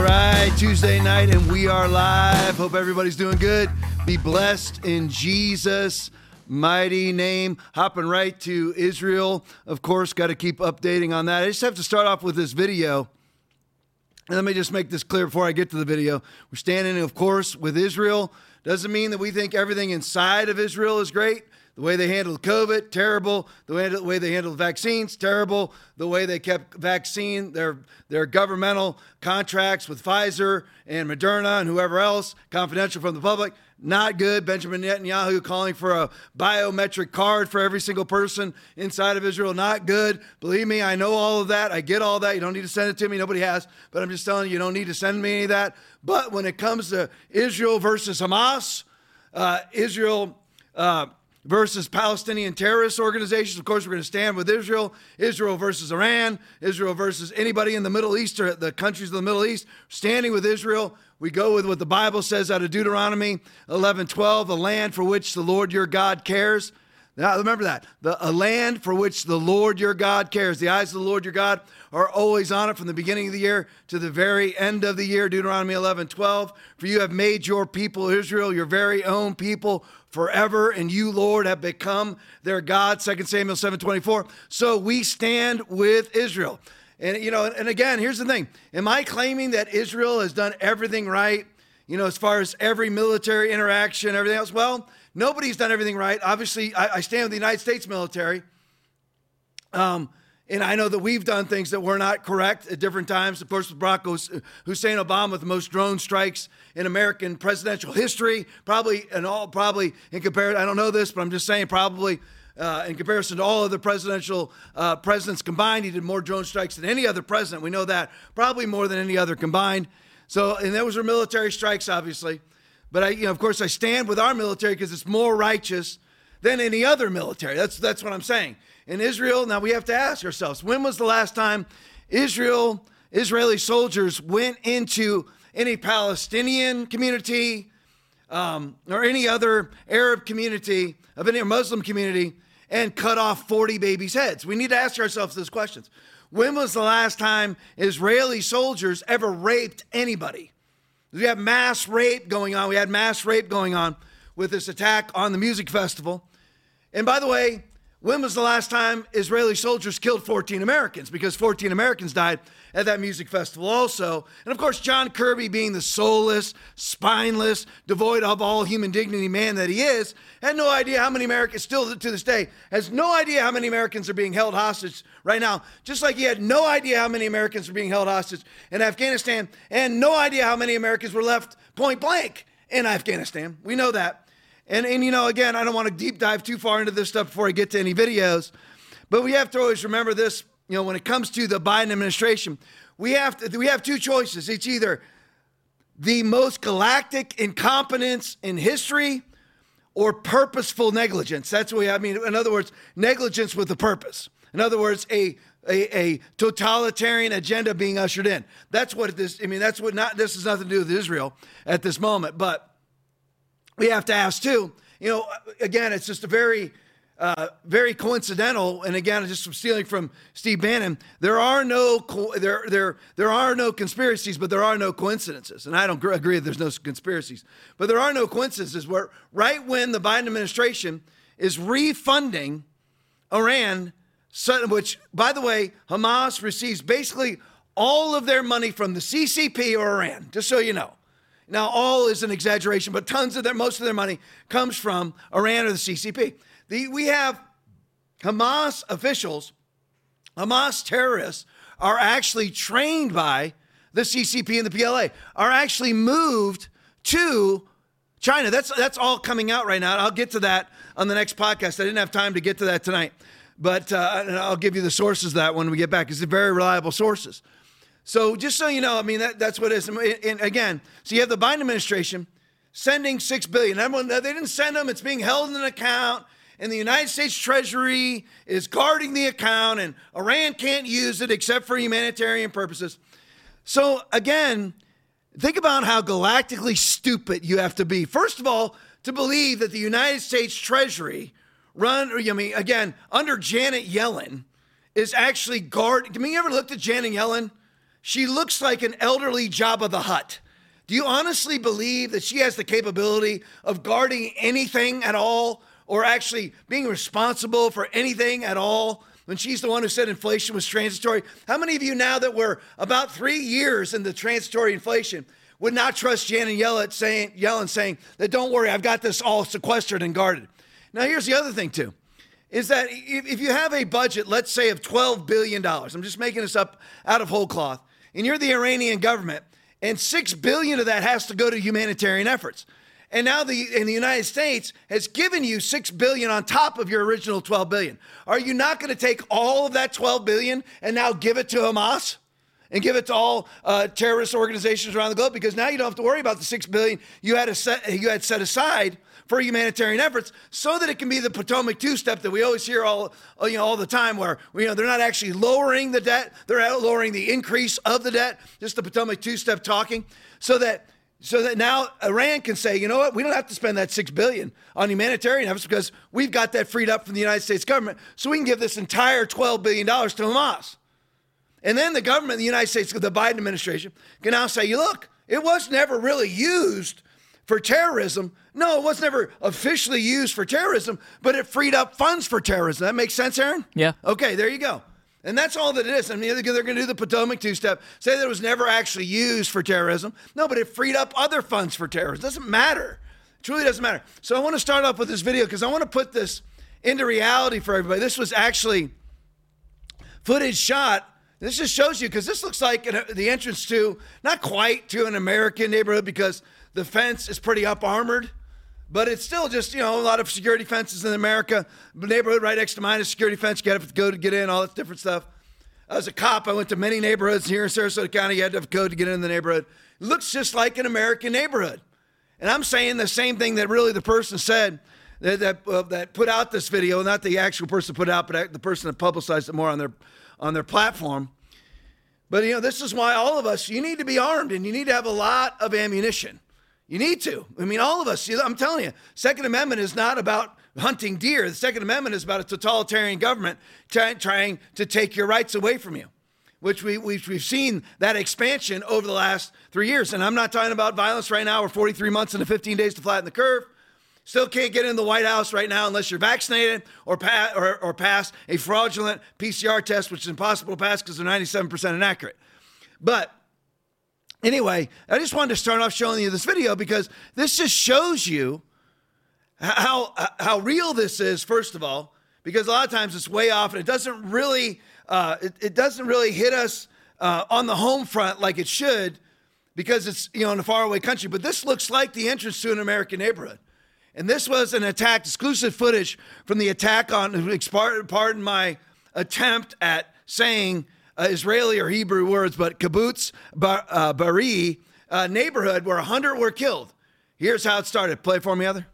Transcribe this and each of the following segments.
All right, Tuesday night, and we are live. Hope everybody's doing good. Be blessed in Jesus' mighty name. Hopping right to Israel. Of course, got to keep updating on that. I just have to start off with this video. And let me just make this clear before I get to the video. We're standing, of course, with Israel. Doesn't mean that we think everything inside of Israel is great. The way they handled COVID, terrible. The way they handled vaccines, terrible. The way they kept their governmental contracts with Pfizer and Moderna and whoever else, confidential from the public, not good. Benjamin Netanyahu calling for a biometric card for every single person inside of Israel, not good. Believe me, I know all of that. I get all that. You don't need to send it to me. Nobody has. But I'm just telling you, you don't need to send me any of that. But when it comes to Israel versus Hamas, Israel versus Palestinian terrorist organizations. Of course, we're going to stand with Israel. Israel versus Iran. Israel versus anybody in the Middle East or the countries of the Middle East. Standing with Israel. We go with what the Bible says out of Deuteronomy 11:12, the land for which the Lord your God cares. Now, remember that. A land for which the Lord your God cares. The eyes of the Lord your God are always on it from the beginning of the year to the very end of the year. Deuteronomy 11:12. For you have made your people, Israel, your very own people forever, and you, Lord, have become their God. 2 Samuel 7:24. So we stand with Israel. And, you know, and again, here's the thing. Am I claiming that Israel has done everything right, you know, as far as every military interaction, everything else? Well, nobody's done everything right. Obviously, I stand with the United States military. And I know that we've done things that were not correct at different times. Of course, with Barack Hussein Obama, with the most drone strikes in American presidential history, probably in comparison. I don't know this, but I'm just saying probably in comparison to all other presidential presidents combined, he did more drone strikes than any other president. We know that, probably more than any other combined. So, and those were military strikes, obviously. But I, you know, of course, I stand with our military because it's more righteous than any other military. That's what I'm saying. In Israel, now we have to ask ourselves: when was the last time Israeli soldiers went into any Palestinian community or any other Arab community of any Muslim community and cut off 40 babies' heads? We need to ask ourselves those questions. When was the last time Israeli soldiers ever raped anybody? We have mass rape going on. We had mass rape going on with this attack on the music festival. And by the way, when was the last time Israeli soldiers killed 14 Americans? Because 14 Americans died at that music festival also. And of course, John Kirby, being the soulless, spineless, devoid of all human dignity man that he is, had no idea how many Americans, still to this day, has no idea how many Americans are being held hostage right now. Just like he had no idea how many Americans were being held hostage in Afghanistan, and no idea how many Americans were left point blank in Afghanistan. We know that. And you know, again, I don't want to deep dive too far into this stuff before I get to any videos, but we have to always remember this. You know, when it comes to the Biden administration, we have two choices. It's either the most galactic incompetence in history or purposeful negligence. That's what I mean. In other words, negligence with a purpose. In other words, a totalitarian agenda being ushered in. That's what this. I mean, that's what not. This has nothing to do with Israel at this moment, but we have to ask too, you know, again, it's just a very coincidental. And again, just from stealing from Steve Bannon, there are no conspiracies, but there are no coincidences. And I don't agree that there's no conspiracies, but there are no coincidences where right when the Biden administration is refunding Iran, which by the way, Hamas receives basically all of their money from the CCP or Iran, just so you know. Now, all is an exaggeration, but most of their money comes from Iran or the CCP. We have Hamas officials, Hamas terrorists are actually trained by the CCP and the PLA, are actually moved to China. That's all coming out right now. I'll get to that on the next podcast. I didn't have time to get to that tonight, but and I'll give you the sources of that when we get back. It's very reliable sources. So just so you know, I mean, that's what it is. And again, so you have the Biden administration sending $6 billion. Everyone, they didn't send them. It's being held in an account. And the United States Treasury is guarding the account. And Iran can't use it except for humanitarian purposes. So again, think about how galactically stupid you have to be. First of all, to believe that the United States Treasury under Janet Yellen is actually guarding. I mean, you ever looked at Janet Yellen? She looks like an elderly Jabba the Hutt. Do you honestly believe that she has the capability of guarding anything at all or actually being responsible for anything at all when she's the one who said inflation was transitory? How many of you now that we're about 3 years into transitory inflation would not trust Janet Yellen saying that, don't worry, I've got this all sequestered and guarded? Now, here's the other thing, too, is that if you have a budget, let's say, of $12 billion, I'm just making this up out of whole cloth, and you're the Iranian government, and $6 billion of that has to go to humanitarian efforts. And now the United States has given you $6 billion on top of your original $12 billion. Are you not going to take all of that $12 billion and now give it to Hamas and give it to all terrorist organizations around the globe? Because now you don't have to worry about the $6 billion you had set aside for humanitarian efforts, so that it can be the Potomac two-step that we always hear all the time, where they're not actually lowering the debt, they're lowering the increase of the debt, just the Potomac two-step talking, so that now Iran can say, you know what, we don't have to spend that $6 billion on humanitarian efforts because we've got that freed up from the United States government, so we can give this entire $12 billion to Hamas. And then the government of the United States, the Biden administration, can now say, look, it was never really used for terrorism. No, it was never officially used for terrorism, but it freed up funds for terrorism. That makes sense, Aaron? Yeah. Okay, there you go. And that's all that it is. I mean, they're going to do the Potomac two-step, say that it was never actually used for terrorism. No, but it freed up other funds for terrorism. It doesn't matter. It truly doesn't matter. So I want to start off with this video because I want to put this into reality for everybody. This was actually footage shot. This just shows you, because this looks like the entrance to, not quite to an American neighborhood because the fence is pretty up-armored. But it's still just, a lot of security fences in America. The neighborhood right next to mine is security fence. You got to have a code to get in, all that different stuff. As a cop, I went to many neighborhoods here in Sarasota County. You had to have a code to get in the neighborhood. It looks just like an American neighborhood. And I'm saying the same thing that really the person said that put out this video, not the actual person put out, but the person that publicized it more on their platform. But, this is why all of us, you need to be armed and you need to have a lot of ammunition. You need to. I mean, all of us. I'm telling you, Second Amendment is not about hunting deer. The Second Amendment is about a totalitarian government trying to take your rights away from you, which we've seen that expansion over the last 3 years. And I'm not talking about violence right now. We're 43 months into 15 days to flatten the curve. Still can't get in the White House right now unless you're vaccinated or pass a fraudulent PCR test, which is impossible to pass because they're 97% inaccurate. But anyway, I just wanted to start off showing you this video because this just shows you how real this is, first of all, because a lot of times it's way off and it doesn't really hit us on the home front like it should, because it's in a faraway country. But this looks like the entrance to an American neighborhood. And this was an attack, exclusive footage from the attack on, pardon my attempt at saying Israeli or Hebrew words, but Kibbutz Bari neighborhood where 100 were killed. Here's how it started. Play for me, Heather.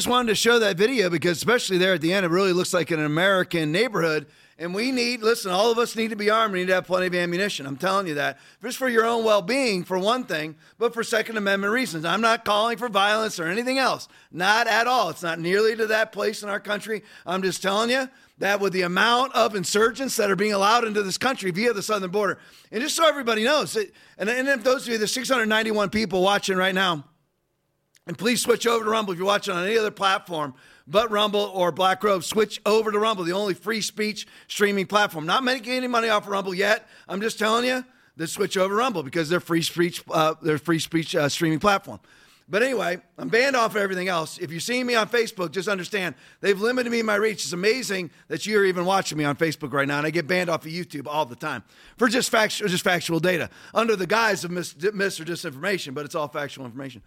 Just wanted to show that video because especially there at the end, it really looks like an American neighborhood. And we need, listen, all of us need to be armed. We need to have plenty of ammunition. I'm telling you that. Just for your own well-being, for one thing, but for Second Amendment reasons. I'm not calling for violence or anything else. Not at all. It's not nearly to that place in our country. I'm just telling you that with the amount of insurgents that are being allowed into this country via the southern border, and just so everybody knows, and if those of you, the 691 people watching right now, and please switch over to Rumble if you're watching on any other platform but Rumble or Black Robe. Switch over to Rumble, the only free speech streaming platform. Not making any money off of Rumble yet. I'm just telling you to switch over to Rumble because they're free speech streaming platform. But anyway, I'm banned off of everything else. If you see me on Facebook, just understand they've limited me in my reach. It's amazing that you're even watching me on Facebook right now, and I get banned off of YouTube all the time for just factual data under the guise of mis or disinformation, but it's all factual information.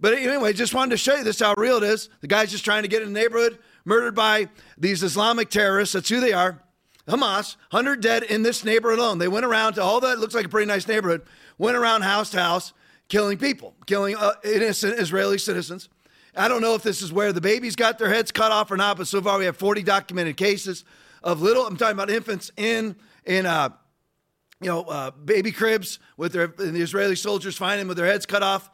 But anyway, just wanted to show you this, how real it is. The guy's just trying to get in the neighborhood, murdered by these Islamic terrorists. That's who they are. Hamas, 100 dead in this neighborhood alone. They went around to all that, looks like a pretty nice neighborhood, went around house to house, killing people, killing innocent Israeli citizens. I don't know if this is where the babies got their heads cut off or not, but so far we have 40 documented cases of little, I'm talking about infants in baby cribs with the Israeli soldiers finding them with their heads cut off.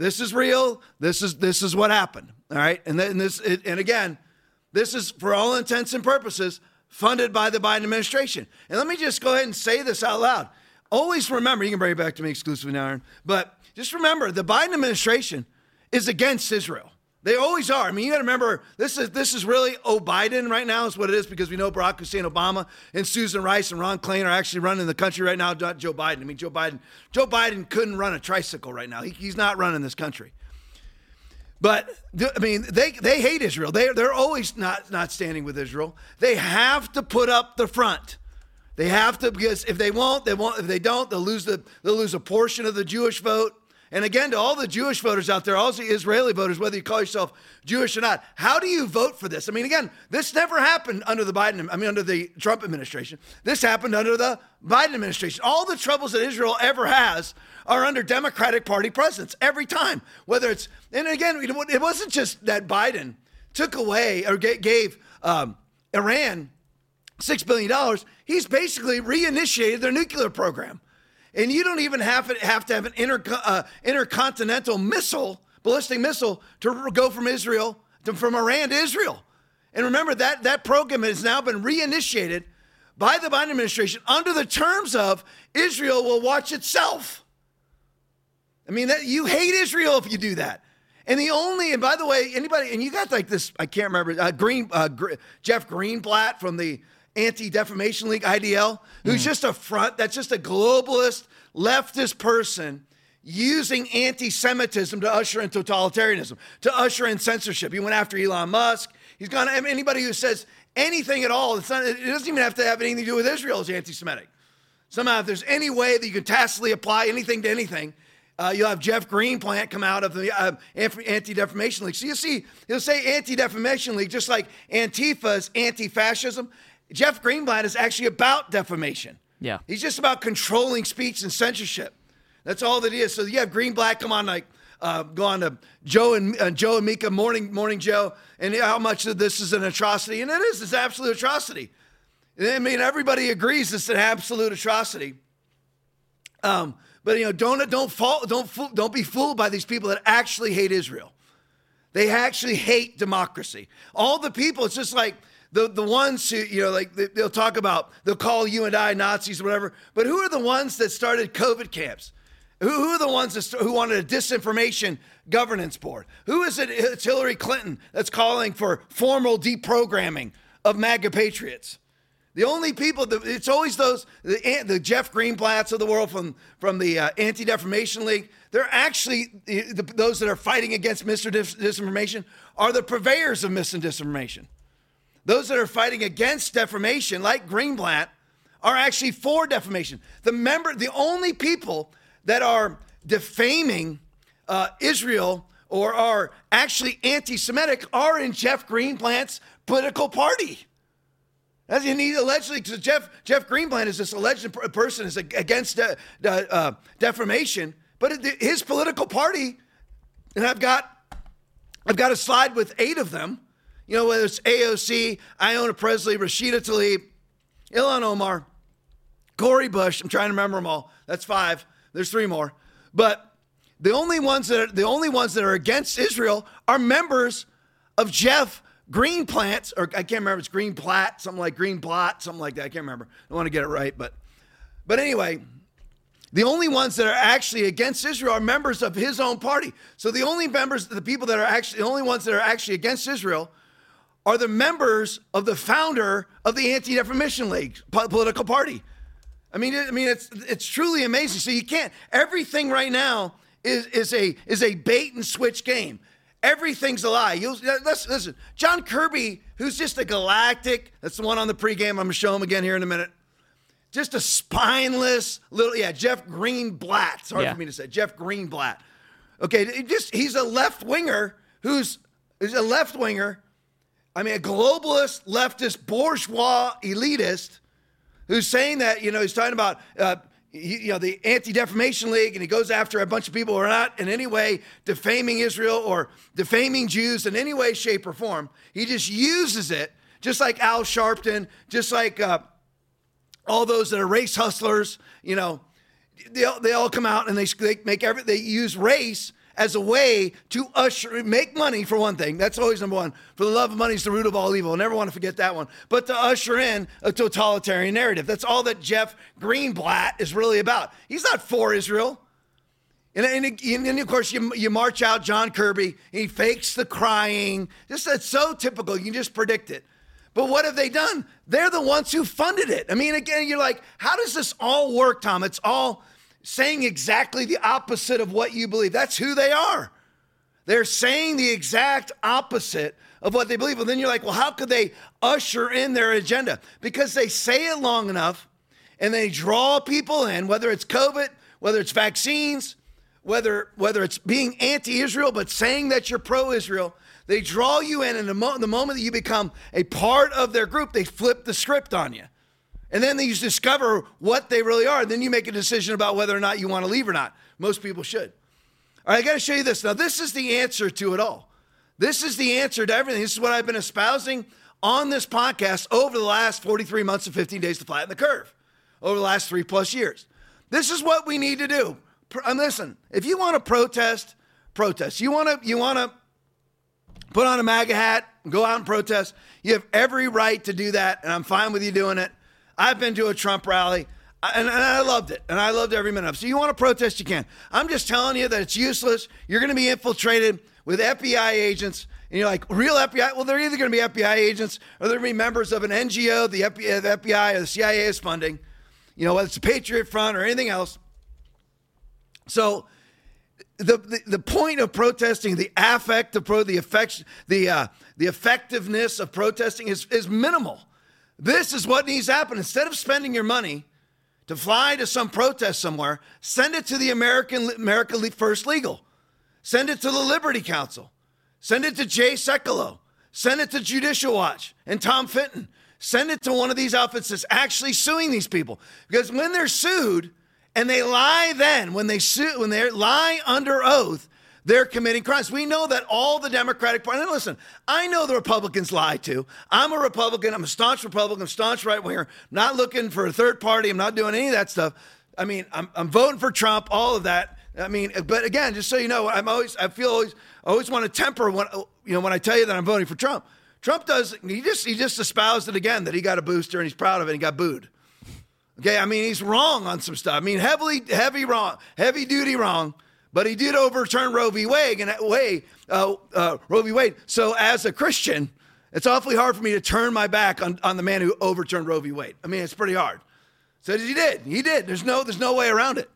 This is real. This is what happened. All right. And then this is for all intents and purposes funded by the Biden administration. And let me just go ahead and say this out loud. Always remember, you can bring it back to me exclusively now, Aaron, but just remember the Biden administration is against Israel. They always are. I mean, you got to remember, this is really Biden right now is what it is, because we know Barack Hussein Obama and Susan Rice and Ron Klain are actually running the country right now, not Joe Biden. I mean, Joe Biden couldn't run a tricycle right now. He's not running this country. But, I mean, they hate Israel. They're always not standing with Israel. They have to put up the front. They have to, because if they won't, they won't. If they don't, they'll lose a portion of the Jewish vote. And again, to all the Jewish voters out there, all the Israeli voters, whether you call yourself Jewish or not, how do you vote for this? I mean, again, this never happened under the Trump administration. This happened under the Biden administration. All the troubles that Israel ever has are under Democratic Party presidents every time. Whether it's, and again, it wasn't just that Biden took away or gave Iran $6 billion. He's basically reinitiated their nuclear program. And you don't even have to have an intercontinental ballistic missile, to go from Iran to Israel. And remember that program has now been reinitiated by the Biden administration under the terms of Israel will watch itself. I mean, you hate Israel if you do that. And by the way, anybody, and you got like this, I can't remember, Jeff Greenblatt from the Anti-Defamation League, IDL, who's just a front, that's just a globalist, leftist person using anti-Semitism to usher in totalitarianism, to usher in censorship. He went after Elon Musk. He's gone, I mean, anybody who says anything at all, it doesn't even have to have anything to do with Israel is anti-Semitic. Somehow, if there's any way that you can tacitly apply anything to anything, you'll have Jeff Greenblatt come out of the Anti-Defamation League. So you see, he'll say Anti-Defamation League, just like Antifa is anti-fascism. Jeff Greenblatt is actually about defamation. Yeah. He's just about controlling speech and censorship. That's all that he is. So you have Greenblatt come on, like, go on to Joe and Mika, Morning Joe, and how much of this is an atrocity. And it is. It's an absolute atrocity. I mean, everybody agrees it's an absolute atrocity. But, you know, don't be fooled by these people that actually hate Israel. They actually hate democracy. All the people, it's just like, The ones who, you know, like they'll talk about, they'll call you and I Nazis or whatever, but who are the ones that started COVID camps? Who are the ones who wanted a disinformation governance board? Who is it? It's Hillary Clinton that's calling for formal deprogramming of MAGA patriots. The only people, it's always those, the Jeff Greenblatts of the world from the Anti-Defamation League. They're actually, those that are fighting against misinformation are the purveyors of mis and disinformation. Those that are fighting against defamation, like Greenblatt, are actually for defamation. The only people that are defaming Israel or are actually anti-Semitic are in Jeff Greenblatt's political party. As you need allegedly, because Jeff Greenblatt is this alleged person is against defamation, but his political party, and I've got I've got a slide with 8 of them. You know, whether it's AOC, Ayanna Pressley, Rashida Tlaib, Ilhan Omar, Corey Bush. I'm trying to remember them all. That's 5. There's 3 more. But the only ones that are against Israel are members of Jeff Greenblatt, or I can't remember. It's Greenblatt, something like that. I can't remember. I want to get it right, but anyway, the only ones that are actually against Israel are members of his own party. So the only ones that are actually against Israel are the members of the founder of the Anti-Defamation League political party. I mean, it's truly amazing. So you can't. Everything right now is a bait and switch game. Everything's a lie. Listen. John Kirby, who's just a galactic. That's the one on the pregame. I'm gonna show him again here in a minute. Just a spineless little Jeff Greenblatt. It's hard for me to say. Jeff Greenblatt. Okay, he's a left winger a globalist, leftist, bourgeois elitist who's saying that, he's talking about, the Anti-Defamation League, and he goes after a bunch of people who are not in any way defaming Israel or defaming Jews in any way, shape, or form. He just uses it, just like Al Sharpton, just like all those that are race hustlers. They all come out and they use race as a way to make money, for one thing. That's always number one. For the love of money is the root of all evil. I never want to forget that one. But to usher in a totalitarian narrative. That's all that Jeff Greenblatt is really about. He's not for Israel. And of course, you march out John Kirby. He fakes the crying. That's so typical. You can just predict it. But what have they done? They're the ones who funded it. I mean, again, you're like, how does this all work, Tom? It's all saying exactly the opposite of what you believe. That's who they are. They're saying the exact opposite of what they believe. And then you're like, well, how could they usher in their agenda? Because they say it long enough and they draw people in, whether it's COVID, whether it's vaccines, whether it's being anti-Israel but saying that you're pro-Israel. They draw you in, and the moment that you become a part of their group, they flip the script on you. And then you discover what they really are. Then you make a decision about whether or not you want to leave or not. Most people should. All right, I got to show you this. Now, this is the answer to it all. This is the answer to everything. This is what I've been espousing on this podcast over the last 43 months and 15 days to flatten the curve, over the last 3+ years. This is what we need to do. And listen, if you want to protest. You want to put on a MAGA hat and go out and protest. You have every right to do that, and I'm fine with you doing it. I've been to a Trump rally, and I loved it, and I loved every minute of it. So you want to protest, you can. I'm just telling you that it's useless. You're going to be infiltrated with FBI agents, and you're like, real FBI? Well, they're either going to be FBI agents or they're going to be members of an NGO, the FBI or the CIA is funding, whether it's the Patriot Front or anything else. So the point of protesting, the affect, the effectiveness of protesting is minimal. This is what needs to happen. Instead of spending your money to fly to some protest somewhere, send it to the America First Legal. Send it to the Liberty Council. Send it to Jay Sekulow. Send it to Judicial Watch and Tom Fenton. Send it to one of these outfits that's actually suing these people. Because when they're sued and they lie then, when they lie under oath, they're committing crimes. We know that all the Democratic Party, and listen, I know the Republicans lie too. I'm a Republican. I'm a staunch Republican, staunch right-winger. Not looking for a third party. I'm not doing any of that stuff. I mean, I'm voting for Trump, all of that. I mean, but again, just so you know, I always want to temper when I tell you that I'm voting for Trump. Trump does, he just espoused it again, that he got a booster and he's proud of it and he got booed. Okay, I mean, he's wrong on some stuff. I mean, heavy duty wrong. But he did overturn Roe v. Wade. So as a Christian, it's awfully hard for me to turn my back on the man who overturned Roe v. Wade. I mean, it's pretty hard. So he did. He did. There's no way around it.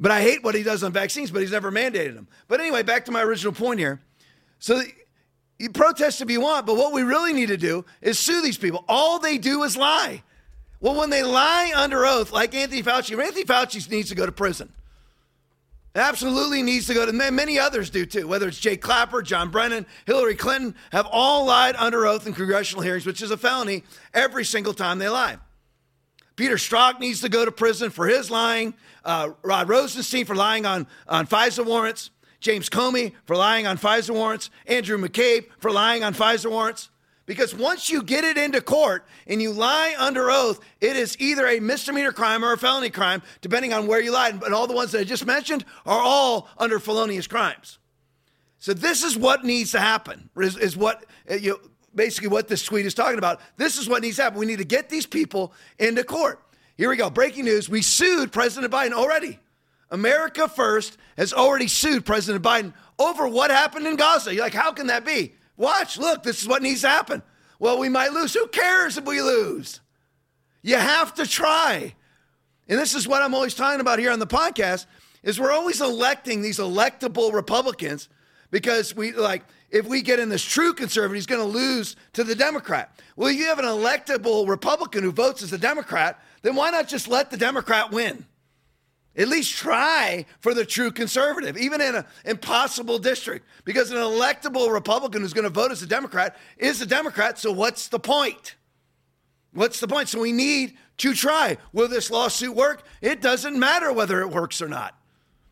But I hate what he does on vaccines, but he's never mandated them. But anyway, back to my original point here. So you protest if you want, but what we really need to do is sue these people. All they do is lie. Well, when they lie under oath, like Anthony Fauci needs to go to prison. Absolutely needs to go to, many others do too, whether it's Jay Clapper, John Brennan, Hillary Clinton, have all lied under oath in congressional hearings, which is a felony every single time they lie. Peter Strzok needs to go to prison for his lying, Rod Rosenstein for lying on Pfizer warrants. James Comey for lying on Pfizer warrants, Andrew McCabe for lying on Pfizer warrants. Because once you get it into court and you lie under oath, it is either a misdemeanor crime or a felony crime, depending on where you lied. And all the ones that I just mentioned are all under felonious crimes. So this is what needs to happen, is what basically what this tweet is talking about. This is what needs to happen. We need to get these people into court. Here we go. Breaking news. We sued President Biden already. America First has already sued President Biden over what happened in Gaza. You're like, how can that be? Watch, look, this is what needs to happen. Well, we might lose. Who cares if we lose? You have to try. And this is what I'm always talking about here on the podcast, is we're always electing these electable Republicans because we like, if we get in this true conservative, he's going to lose to the Democrat. Well, you have an electable Republican who votes as a Democrat, then why not just let the Democrat win? At least try for the true conservative, even in an impossible district, because an electable Republican who's going to vote as a Democrat is a Democrat, so what's the point? What's the point? So we need to try. Will this lawsuit work? It doesn't matter whether it works or not.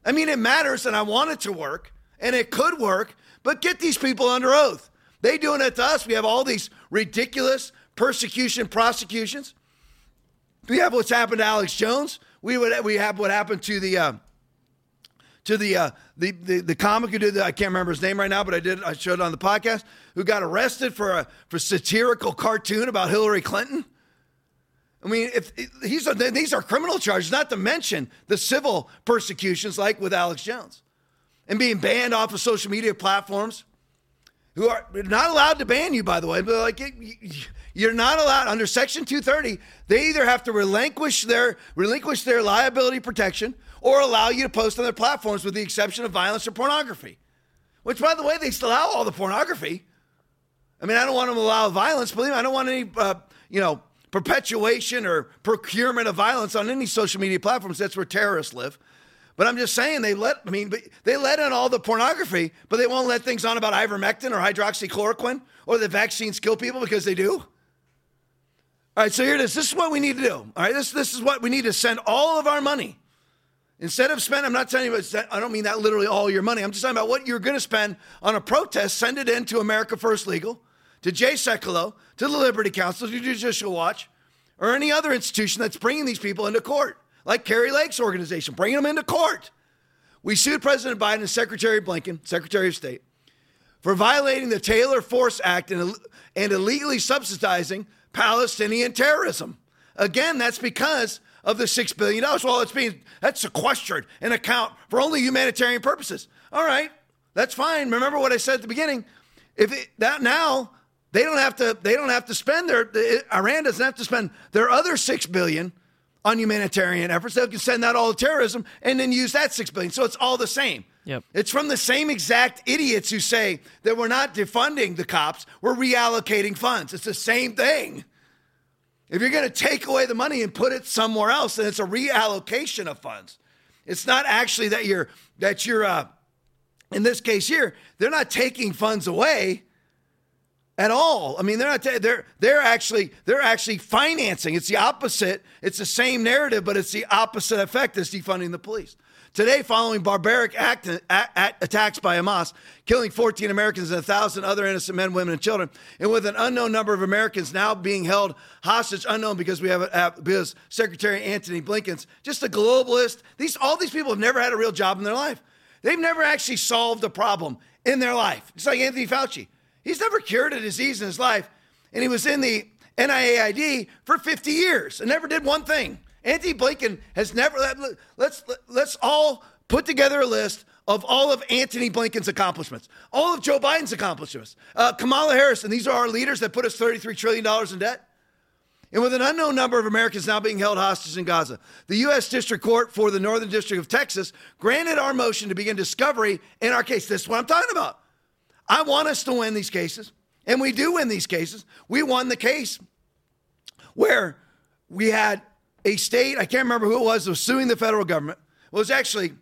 I mean, it matters, and I want it to work, and it could work, but get these people under oath. They're doing it to us. We have all these ridiculous persecution prosecutions. We have what's happened to Alex Jones. We have what happened to the comic who did the, I can't remember his name right now, but I showed it on the podcast, who got arrested for satirical cartoon about Hillary Clinton. I mean, these are criminal charges, not to mention the civil persecutions like with Alex Jones, and being banned off of social media platforms, who are not allowed to ban you, by the way, but like you're not allowed under Section 230. They either have to relinquish their liability protection or allow you to post on their platforms, with the exception of violence or pornography. Which, by the way, they still allow all the pornography. I mean, I don't want them to allow violence. Believe me, I don't want any perpetuation or procurement of violence on any social media platforms. That's where terrorists live. But I'm just saying they let in all the pornography, but they won't let things on about ivermectin or hydroxychloroquine or the vaccines kill people, because they do. All right, so here it is. This is what we need to do. All right, this is what we need to send all of our money. Instead of spending, I'm not telling you, I don't mean that literally all your money. I'm just talking about what you're going to spend on a protest. Send it in to America First Legal, to Jay Sekulow, to the Liberty Council, to Judicial Watch, or any other institution that's bringing these people into court, like Kerry Lake's organization, bringing them into court. We sued President Biden and Secretary Blinken, Secretary of State, for violating the Taylor Force Act and illegally subsidizing Palestinian terrorism. Again, that's because of the $6 billion. Well, that's sequestered in account for only humanitarian purposes. All right, that's fine. Remember what I said at the beginning. Iran doesn't have to spend their other $6 billion on humanitarian efforts. They can send that all to terrorism and then use that $6 billion. So it's all the same. Yep. It's from the same exact idiots who say that we're not defunding the cops, we're reallocating funds. It's the same thing. If you're going to take away the money and put it somewhere else, then it's a reallocation of funds. It's not actually that you're in this case here, they're not taking funds away at all. I mean, they're actually financing. It's the opposite. It's the same narrative, but it's the opposite effect as defunding the police. Today, following barbaric attacks by Hamas, killing 14 Americans and 1,000 other innocent men, women, and children, and with an unknown number of Americans now being held hostage, unknown because Secretary Antony Blinken's just a globalist. All these people have never had a real job in their life. They've never actually solved a problem in their life. It's like Anthony Fauci. He's never cured a disease in his life, and he was in the NIAID for 50 years and never did one thing. Anthony Blinken has never, let's all put together a list of all of Anthony Blinken's accomplishments, all of Joe Biden's accomplishments, Kamala Harris, and these are our leaders that put us $33 trillion in debt. And with an unknown number of Americans now being held hostage in Gaza, the U.S. District Court for the Northern District of Texas granted our motion to begin discovery in our case. This is what I'm talking about. I want us to win these cases, and we do win these cases. We won the case where we had a state, I can't remember who it was suing the federal government. It was actually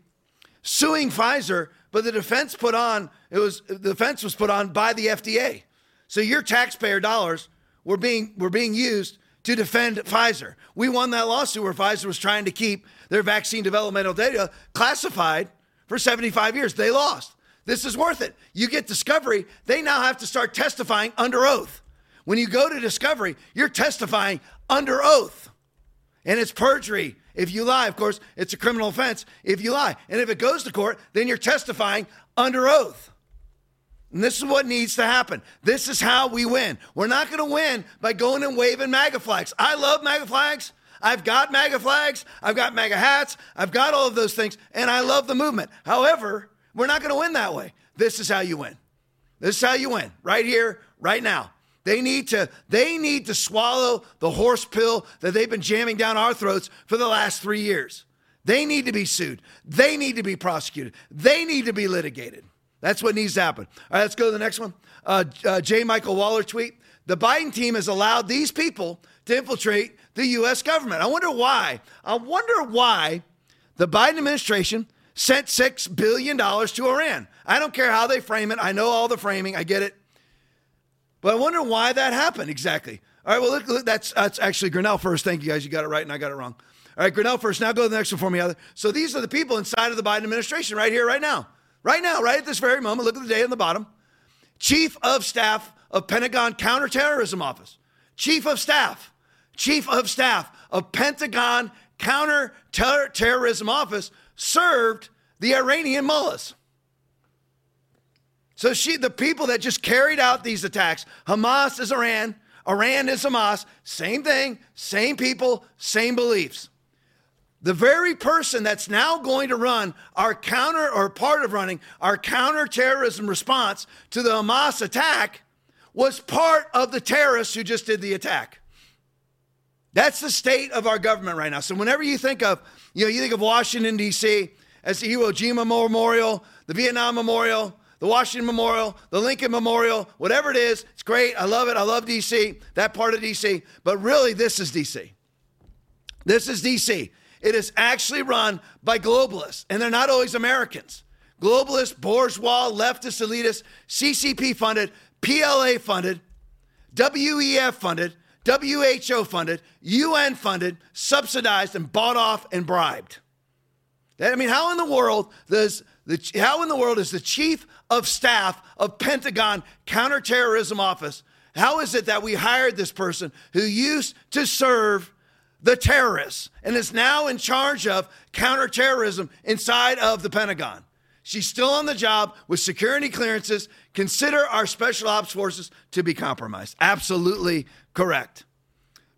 suing Pfizer, but the defense was put on by the FDA. So your taxpayer dollars were being used to defend Pfizer. We won that lawsuit where Pfizer was trying to keep their vaccine developmental data classified for 75 years. They lost. This is worth it. You get discovery. They now have to start testifying under oath. When you go to discovery, you're testifying under oath. And it's perjury. If you lie, of course, it's a criminal offense if you lie. And if it goes to court, then you're testifying under oath. And this is what needs to happen. This is how we win. We're not going to win by going and waving MAGA flags. I love MAGA flags. I've got MAGA flags. I've got MAGA hats. I've got all of those things. And I love the movement. However, we're not going to win that way. This is how you win. This is how you win. Right here, right now. They need to swallow the horse pill that they've been jamming down our throats for the last 3 years. They need to be sued. They need to be prosecuted. They need to be litigated. That's what needs to happen. All right, let's go to the next one. J. Michael Waller tweet, the Biden team has allowed these people to infiltrate the U.S. government. I wonder why. I wonder why the Biden administration sent $6 billion to Iran. I don't care how they frame it. I know all the framing. I get it. But I wonder why that happened exactly. All right, well, look that's actually Grinnell first. Thank you, guys. You got it right, and I got it wrong. All right, Grinnell first. Now go to the next one for me, Heather. So these are the people inside of the Biden administration right here, right now. Right now, right at this very moment. Look at the day on the bottom. Chief of Staff of Pentagon Counterterrorism Office. Chief of Staff. Chief of Staff of Pentagon Counterterrorism Office served the Iranian mullahs. So the people that just carried out these attacks, Hamas is Iran, Iran is Hamas, same thing, same people, same beliefs. The very person that's now going to run our counter, or part of running our counterterrorism response to the Hamas attack, was part of the terrorists who just did the attack. That's the state of our government right now. So whenever you think of, you think of Washington, D.C., as the Iwo Jima Memorial, the Vietnam Memorial, the Washington Memorial, the Lincoln Memorial, whatever it is, it's great. I love it. I love D.C., that part of D.C. But really, this is D.C. This is D.C. It is actually run by globalists, and they're not always Americans. Globalists, bourgeois, leftist, elitists, CCP-funded, PLA-funded, WEF-funded, WHO-funded, UN-funded, subsidized, and bought off and bribed. I mean, how in the world is the chief of staff of Pentagon Counterterrorism Office, how is it that we hired this person who used to serve the terrorists and is now in charge of counterterrorism inside of the Pentagon? She's still on the job with security clearances. Consider our special ops forces to be compromised. Absolutely correct.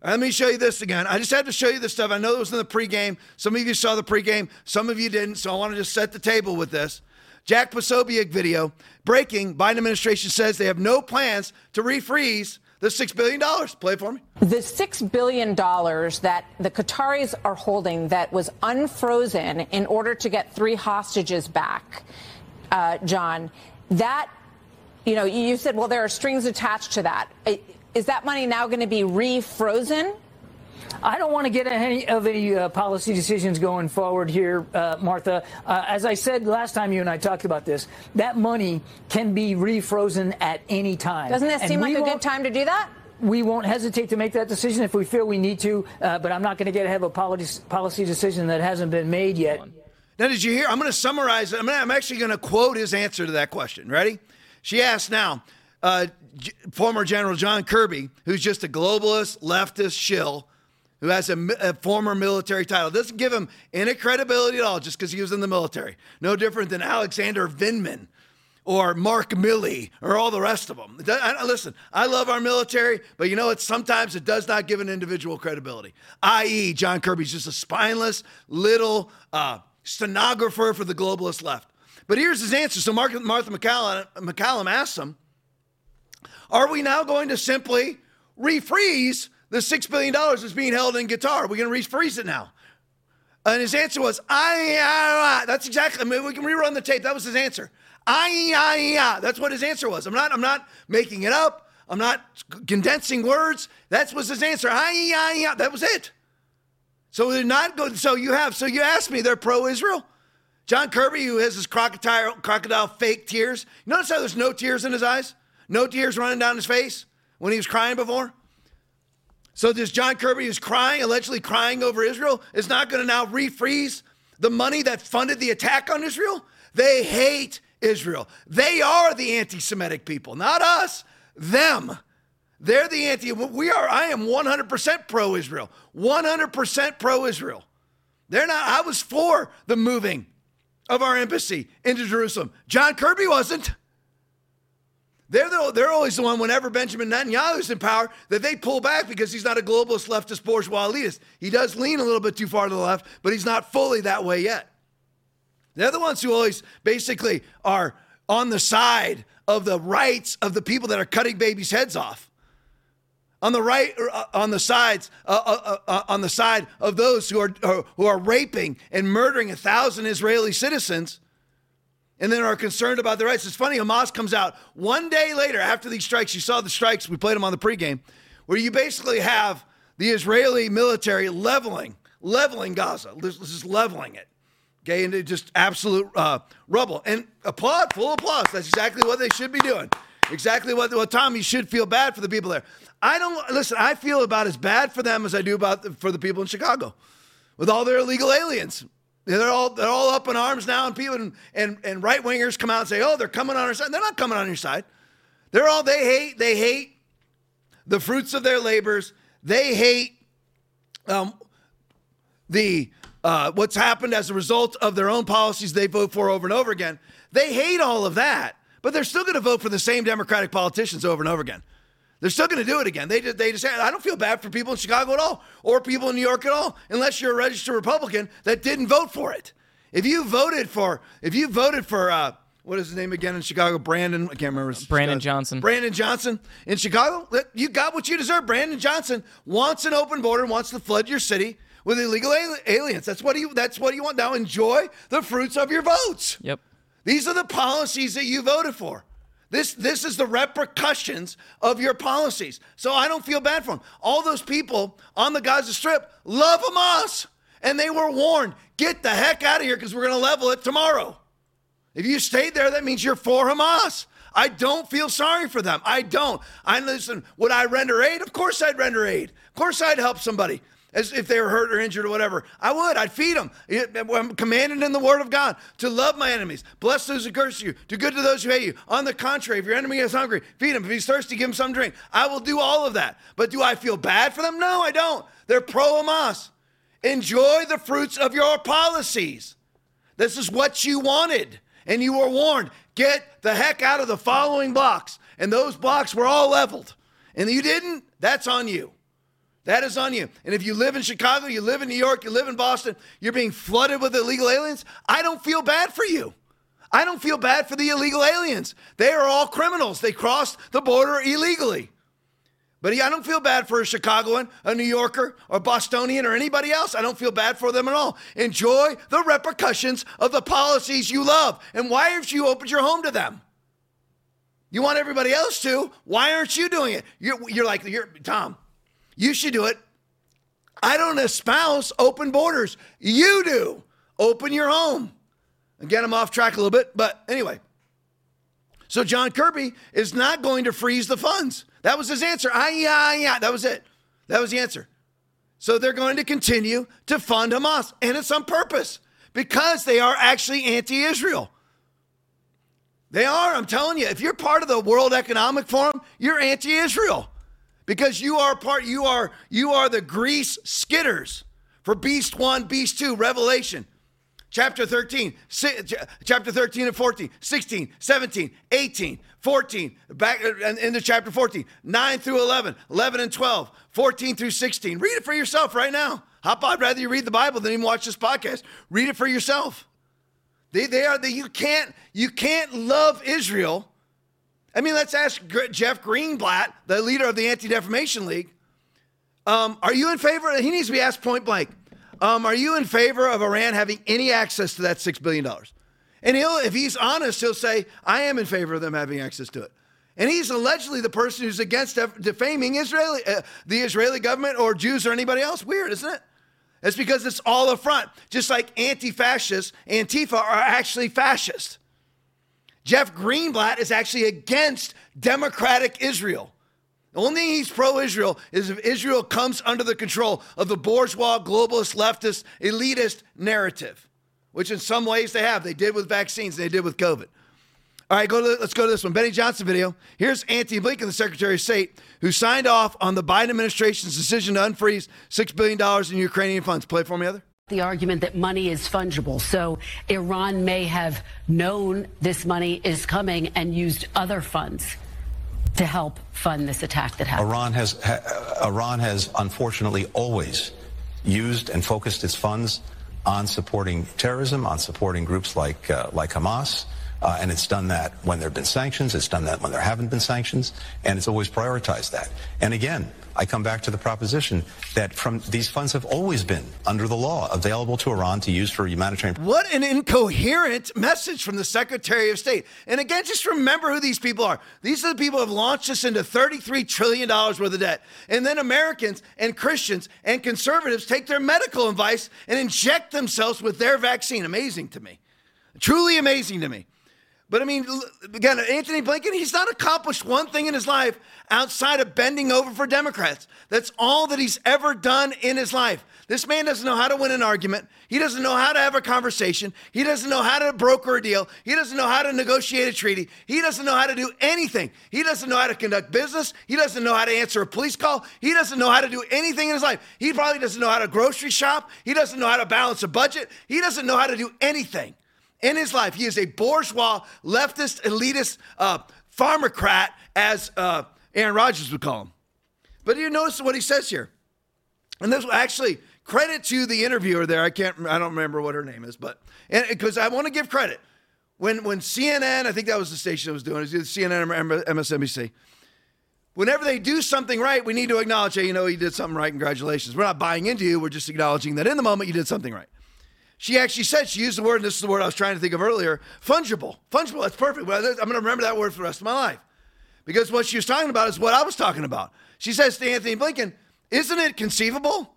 Let me show you this again. I just had to show you this stuff. I know it was in the pregame. Some of you saw the pregame. Some of you didn't. So I want to just set the table with this. Jack Posobiec video. Breaking. Biden administration says they have no plans to refreeze the $6 billion. Play it for me. The $6 billion that the Qataris are holding that was unfrozen in order to get 3 hostages back, John, that, you said, well, there are strings attached to that. Is that money now going to be refrozen? I don't want to get any policy decisions going forward here, Martha. As I said last time you and I talked about this, that money can be refrozen at any time. Doesn't that seem like a good time to do that? We won't hesitate to make that decision if we feel we need to, but I'm not going to get ahead of a policy decision that hasn't been made yet. Now, did you hear? I'm going to summarize it. I'm actually going to quote his answer to that question. Ready? She asked now, former General John Kirby, who's just a globalist, leftist shill, who has a former military title. Doesn't give him any credibility at all just because he was in the military. No different than Alexander Vindman or Mark Milley or all the rest of them. Listen, I love our military, but sometimes it does not give an individual credibility, i.e. John Kirby's just a spineless little stenographer for the globalist left. But here's his answer. So Martha McCallum asks him, are we now going to simply refreeze the $6 billion that's being held in Qatar? Are we going to refreeze it now? And his answer was, that's exactly, we can rerun the tape. That was his answer. That's what his answer was. I'm not making it up. I'm not condensing words. That was his answer. That was it. So they're not good. So you asked me, they're pro-Israel. John Kirby, who has his crocodile fake tears. Notice how there's no tears in his eyes? No tears running down his face when he was crying before? So this John Kirby who's allegedly crying over Israel is not going to now refreeze the money that funded the attack on Israel? They hate Israel. They are the anti-Semitic people, not us, them. They're the anti, we are, I am 100% pro-Israel, 100% pro-Israel. They're not, I was for the moving of our embassy into Jerusalem. John Kirby wasn't. They're always the one, whenever Benjamin Netanyahu's in power, that they pull back because he's not a globalist, leftist, bourgeois elitist. He does lean a little bit too far to the left, but he's not fully that way yet. They're the ones who always basically are on the side of the rights of the people that are cutting babies' heads off. On the right, on the side of those who are raping and murdering 1,000 Israeli citizens, and then are concerned about their rights. It's funny, Hamas comes out one day later after these strikes. You saw the strikes, we played them on the pregame, where you basically have the Israeli military leveling Gaza, just leveling it, okay, into just absolute rubble. And applaud, full applause. That's exactly what they should be doing. Exactly what Tom, you should feel bad for the people there. I feel about as bad for them as I do for the people in Chicago, with all their illegal aliens. They're all up in arms now, and people and right wingers come out and say, "Oh, they're coming on our side." They're not coming on your side. They hate the fruits of their labors. They hate what's happened as a result of their own policies they vote for over and over again. They hate all of that, but they're still going to vote for the same Democratic politicians over and over again. They're still going to do it again. They just. I don't feel bad for people in Chicago at all, or people in New York at all, unless you're a registered Republican that didn't vote for it. If you voted for what is his name again in Chicago? Brandon, I can't remember. Johnson. Brandon Johnson in Chicago. You got what you deserve. Brandon Johnson wants an open border, wants to flood your city with illegal aliens. That's what you want. Now enjoy the fruits of your votes. Yep. These are the policies that you voted for. This is the repercussions of your policies. So I don't feel bad for them. All those people on the Gaza Strip love Hamas, and they were warned, get the heck out of here because we're going to level it tomorrow. If you stayed there, that means you're for Hamas. I don't feel sorry for them. I don't. Listen, would I render aid? Of course I'd render aid. Of course I'd help somebody as if they were hurt or injured or whatever. I would. I'd feed them. I'm commanded in the word of God to love my enemies, bless those who curse you, do good to those who hate you. On the contrary, if your enemy is hungry, feed him. If he's thirsty, give him some drink. I will do all of that. But do I feel bad for them? No, I don't. They're pro-Hamas. Enjoy the fruits of your policies. This is what you wanted, and you were warned. Get the heck out of the following blocks. And those blocks were all leveled. And you didn't? That's on you. That is on you. And if you live in Chicago, you live in New York, you live in Boston, you're being flooded with illegal aliens, I don't feel bad for you. I don't feel bad for the illegal aliens. They are all criminals. They crossed the border illegally. But I don't feel bad for a Chicagoan, a New Yorker, or Bostonian, or anybody else. I don't feel bad for them at all. Enjoy the repercussions of the policies you love. And why haven't you opened your home to them? You want everybody else to. Why aren't you doing it? You're Tom. You should do it. I don't espouse open borders. You do. Open your home. Again, I'm off track a little bit, but anyway. So John Kirby is not going to freeze the funds. That was his answer. That was it. That was the answer. So they're going to continue to fund Hamas, and it's on purpose because they are actually anti-Israel. They are, I'm telling you. If you're part of the World Economic Forum, you're anti-Israel. Because you are the grease skidders for Beast 1, Beast 2, Revelation, chapter 13, chapter 13 and 14, 16, 17, 18, 14, back into chapter 14, 9 through 11, 11 and 12, 14 through 16. Read it for yourself right now. I'd rather you read the Bible than even watch this podcast. Read it for yourself. You can't love Israel. I mean, let's ask Jeff Greenblatt, the leader of the Anti-Defamation League. Are you in favor? He needs to be asked point blank. Are you in favor of Iran having any access to that $6 billion? And if he's honest, he'll say, I am in favor of them having access to it. And he's allegedly the person who's against defaming the Israeli government or Jews or anybody else. Weird, isn't it? It's because it's all a front. Just like anti-fascists, Antifa are actually fascists. Jeff Greenblatt is actually against democratic Israel. The only thing he's pro-Israel is if Israel comes under the control of the bourgeois, globalist, leftist, elitist narrative, which in some ways they have. They did with vaccines. They did with COVID. All right, let's go to this one. Benny Johnson video. Here's Antony Blinken, the Secretary of State, who signed off on the Biden administration's decision to unfreeze $6 billion in Ukrainian funds. Play it for me, Heather. The argument that money is fungible. So Iran may have known this money is coming and used other funds to help fund this attack that happened. Iran has unfortunately always used and focused its funds on supporting terrorism, on supporting groups like Hamas. And it's done that when there have been sanctions. It's done that when there haven't been sanctions. And it's always prioritized that. And again, I come back to the proposition that from these funds have always been, under the law, available to Iran to use for humanitarian. What an incoherent message from the Secretary of State. And again, just remember who these people are. These are the people who have launched us into $33 trillion worth of debt. And then Americans and Christians and conservatives take their medical advice and inject themselves with their vaccine. Amazing to me. Truly amazing to me. But I mean, again, Antony Blinken, he's not accomplished one thing in his life outside of bending over for Democrats. That's all that he's ever done in his life. This man doesn't know how to win an argument. He doesn't know how to have a conversation. He doesn't know how to broker a deal. He doesn't know how to negotiate a treaty. He doesn't know how to do anything. He doesn't know how to conduct business. He doesn't know how to answer a police call. He doesn't know how to do anything in his life. He probably doesn't know how to grocery shop. He doesn't know how to balance a budget. He doesn't know how to do anything. In his life, he is a bourgeois, leftist, elitist, pharmacrat, as Aaron Rodgers would call him. But you notice what he says here. And this actually, credit to the interviewer there. I don't remember what her name is, but because I want to give credit. When CNN, I think that was the station that was doing it, it was either CNN or MSNBC. Whenever they do something right, we need to acknowledge, hey, you know, you did something right, congratulations. We're not buying into you. We're just acknowledging that in the moment you did something right. She actually said, she used the word, and this is the word I was trying to think of earlier, fungible. Fungible, that's perfect. I'm going to remember that word for the rest of my life. Because what she was talking about is what I was talking about. She says to Antony Blinken, isn't it conceivable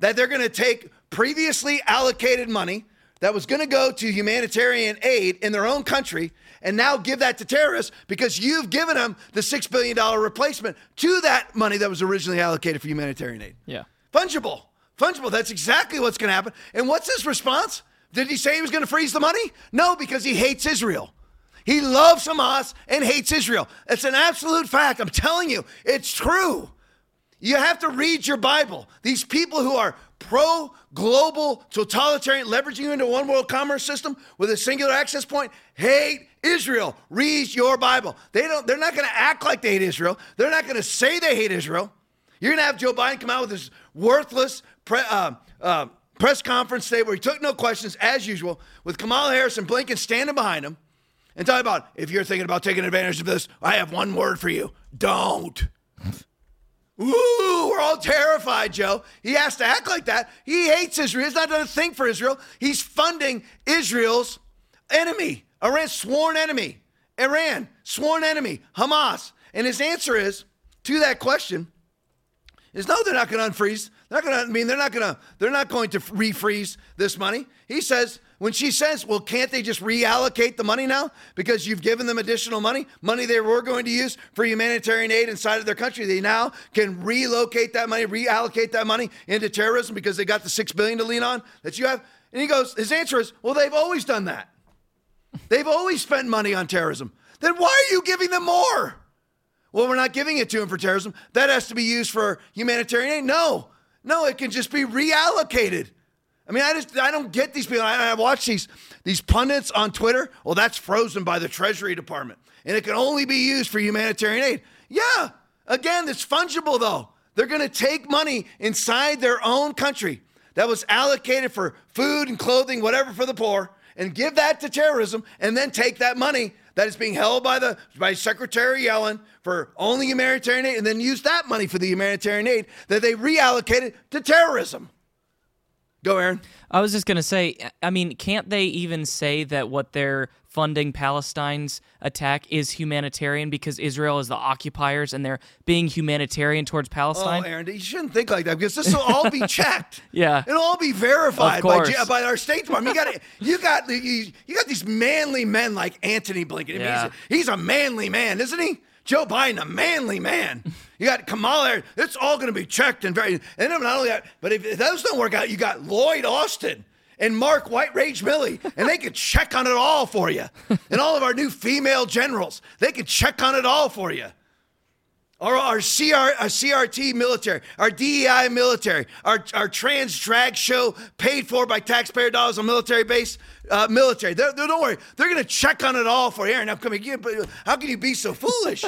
that they're going to take previously allocated money that was going to go to humanitarian aid in their own country and now give that to terrorists because you've given them the $6 billion replacement to that money that was originally allocated for humanitarian aid? Yeah. Fungible. Fungible, that's exactly what's going to happen. And what's his response? Did he say he was going to freeze the money? No, because he hates Israel. He loves Hamas and hates Israel. It's an absolute fact. I'm telling you, it's true. You have to read your Bible. These people who are pro-global, totalitarian, leveraging you into one world commerce system with a singular access point, hate Israel. Read your Bible. They're not going to act like they hate Israel. They're not going to say they hate Israel. You're going to have Joe Biden come out with this worthless press conference today where he took no questions, as usual, with Kamala Harris and Blinken standing behind him and talking about, if you're thinking about taking advantage of this, I have one word for you. Don't. Ooh, we're all terrified, Joe. He has to act like that. He hates Israel. He's not done a thing for Israel. He's funding Israel's enemy, Iran's sworn enemy. Iran, sworn enemy, Hamas. And his answer is, to that question, is no, they're not going to unfreeze. They're not going to refreeze this money. He says, when she says, well, can't they just reallocate the money now because you've given them additional money they were going to use for humanitarian aid inside of their country? They now can relocate that money, reallocate that money into terrorism because they got the $6 billion to lean on that you have. And he goes, his answer is, well, they've always done that. They've always spent money on terrorism. Then why are you giving them more? Well, we're not giving it to them for terrorism. That has to be used for humanitarian aid. No, it can just be reallocated. I mean, I don't get these people. I watch these pundits on Twitter. Well, that's frozen by the Treasury Department, and it can only be used for humanitarian aid. Yeah, again, it's fungible, though. They're going to take money inside their own country that was allocated for food and clothing, whatever, for the poor, and give that to terrorism, and then take that money that is being held by Secretary Yellen for only humanitarian aid, and then use that money for the humanitarian aid that they reallocated to terrorism. Go, Aaron. I was just going to say, I mean, can't they even say that what they're funding Palestine's attack is humanitarian because Israel is the occupiers and they're being humanitarian towards Palestine? Oh, Aaron, you shouldn't think like that because this will all be checked. Yeah. It'll all be verified by our State Department. You got these manly men like Antony Blinken. Yeah. He's a manly man, isn't he? Joe Biden, a manly man. You got Kamala Harris. It's all going to be checked and not only that, but if those don't work out, you got Lloyd Austin and Mark White Rage Milley, and they could check on it all for you. And all of our new female generals, they could check on it all for you. Or our CRT military, our DEI military, our trans drag show paid for by taxpayer dollars on military base, military. They're, don't worry, they're going to check on it all for you. Aaron, I'm coming again, but how can you be so foolish?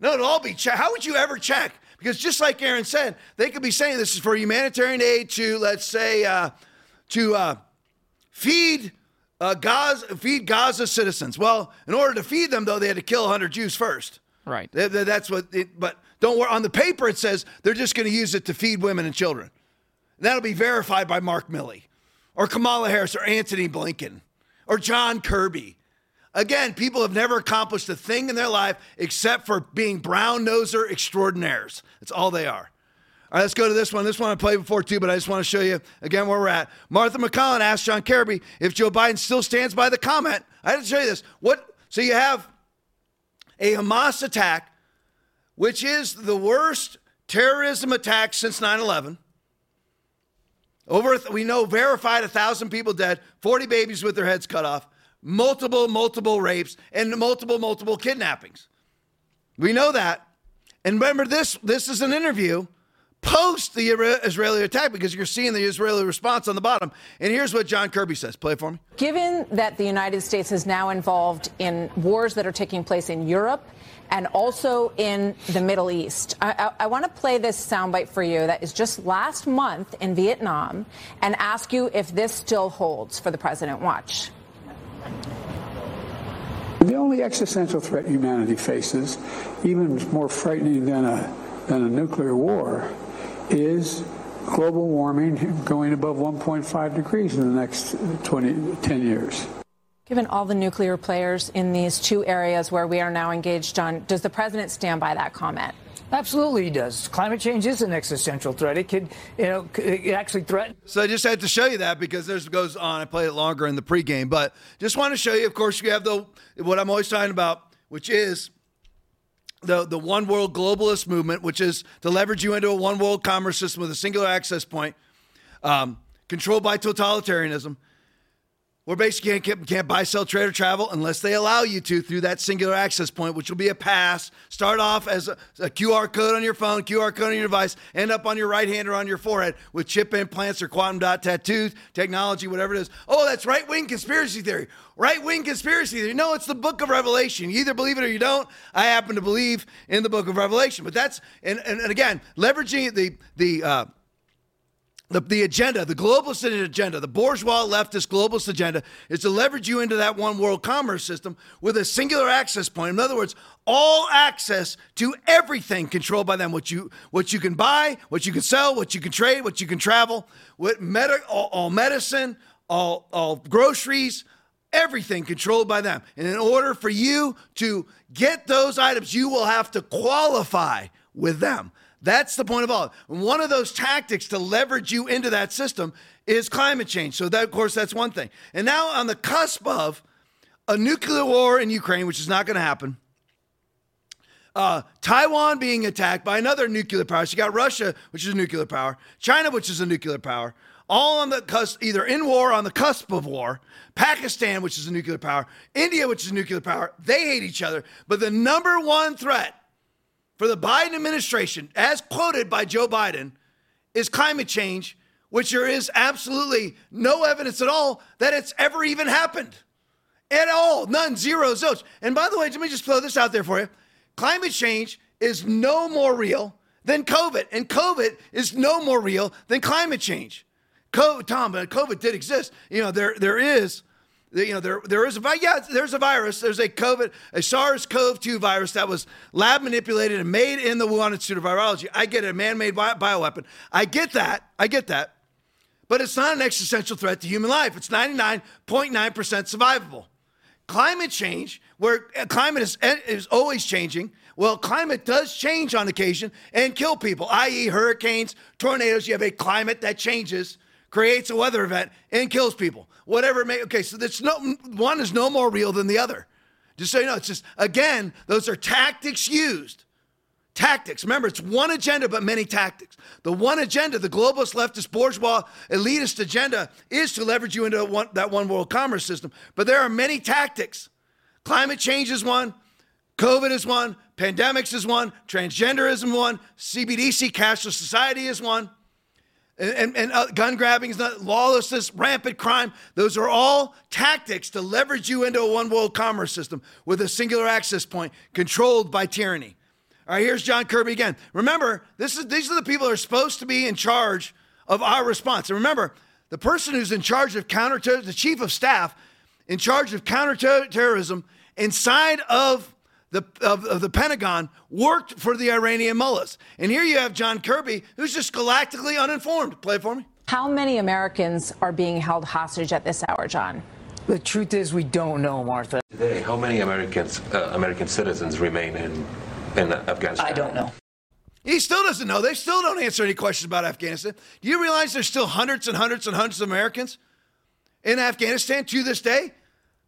No, it'll all be checked. How would you ever check? Because just like Aaron said, they could be saying this is for humanitarian aid to, let's say, feed Gaza citizens. Well, in order to feed them, though, they had to kill 100 Jews first. Right. That's what. But don't worry. On the paper, it says they're just going to use it to feed women and children. And that'll be verified by Mark Milley, or Kamala Harris, or Antony Blinken, or John Kirby. Again, people have never accomplished a thing in their life except for being brown-noser extraordinaires. That's all they are. All right, let's go to this one. This one I played before, too, but I just want to show you again where we're at. Martha McCollum asked John Kirby if Joe Biden still stands by the comment. I had to show you this. So you have a Hamas attack, which is the worst terrorism attack since 9/11. We know verified 1,000 people dead, 40 babies with their heads cut off, multiple rapes, and multiple kidnappings. We know that. And remember, this is an interview post the Israeli attack, because you're seeing the Israeli response on the bottom. And here's what John Kirby says. Play it for me. Given that the United States is now involved in wars that are taking place in Europe and also in the Middle East, I want to play this soundbite for you that is just last month in Vietnam and ask you if this still holds for the president. Watch. The only existential threat humanity faces, even more frightening than a nuclear war, is global warming going above 1.5 degrees in the next 10 years. Given all the nuclear players in these two areas where we are now engaged, John, does the president stand by that comment? Absolutely, he does. Climate change is an existential threat. It could, it actually threaten. So I just had to show you that because this goes on. I played it longer in the pregame, but just want to show you. Of course, you have what I'm always talking about, which is the one world globalist movement, which is to leverage you into a one world commerce system with a singular access point, controlled by totalitarianism. We're basically can't buy, sell, trade, or travel unless they allow you to through that singular access point, which will be a pass. Start off as a QR code on your phone, QR code on your device, end up on your right hand or on your forehead with chip implants or quantum dot tattoos, technology, whatever it is. Oh, that's right-wing conspiracy theory. Right-wing conspiracy theory. No, it's the book of Revelation. You either believe it or you don't. I happen to believe in the book of Revelation. But that's, and again, leveraging the agenda, the globalist agenda, the bourgeois leftist globalist agenda is to leverage you into that one world commerce system with a singular access point. In other words, all access to everything controlled by them, what you can buy, what you can sell, what you can trade, what you can travel, all medicine, all groceries, everything controlled by them. And in order for you to get those items, you will have to qualify with them. That's the point of all. One of those tactics to leverage you into that system is climate change. So that, of course, that's one thing. And now on the cusp of a nuclear war in Ukraine, which is not going to happen, Taiwan being attacked by another nuclear power. So you got Russia, which is a nuclear power, China, which is a nuclear power, all on the cusp, either in war, on the cusp of war, Pakistan, which is a nuclear power, India, which is a nuclear power. They hate each other. But the number one threat for the Biden administration, as quoted by Joe Biden, is climate change, which there is absolutely no evidence at all that it's ever even happened. At all. None. Zero. Zilch. And by the way, let me just throw this out there for you. Climate change is no more real than COVID. And COVID is no more real than climate change. COVID did exist. You know, there is... You know, there's a virus. There's a SARS-CoV-2 virus that was lab manipulated and made in the Wuhan Institute of Virology. I get it, a man-made bioweapon. I get that. But it's not an existential threat to human life. It's 99.9% survivable. Climate change, where climate is always changing. Well, climate does change on occasion and kill people, i.e. hurricanes, tornadoes. You have a climate that changes, creates a weather event, and kills people. Whatever it may, okay, so one is no more real than the other. Just so you know, it's just, again, those are tactics used tactics. Remember, it's one agenda, but many tactics. The one agenda, the globalist, leftist, bourgeois, elitist agenda is to leverage you into that one world commerce system. But there are many tactics. Climate change is one. COVID is one. Pandemics is one. Transgenderism is one. CBDC, cashless society is one. And gun grabbing, lawlessness, rampant crime. Those are all tactics to leverage you into a one world commerce system with a singular access point controlled by tyranny. All right, here's John Kirby again. Remember, these are the people that are supposed to be in charge of our response. And remember, the person who's in charge of counterterrorism, the chief of staff, in charge of counterterrorism inside of the Pentagon, worked for the Iranian mullahs. And here you have John Kirby, who's just galactically uninformed. Play it for me. How many Americans are being held hostage at this hour, John? The truth is we don't know, Martha. Today, how many Americans, American citizens remain in Afghanistan? I don't know. He still doesn't know. They still don't answer any questions about Afghanistan. Do you realize there's still hundreds and hundreds and hundreds of Americans in Afghanistan to this day?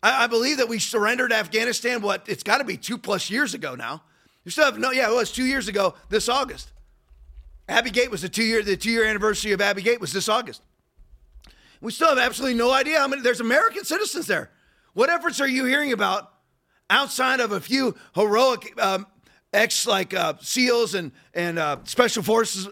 I believe that we surrendered Afghanistan, it's got to be 2+ years ago now. You still have it was 2 years ago this August. Abbey Gate was the 2 year anniversary of Abbey Gate was this August. We still have absolutely no idea how many, there's American citizens there. What efforts are you hearing about outside of a few heroic SEALs and special forces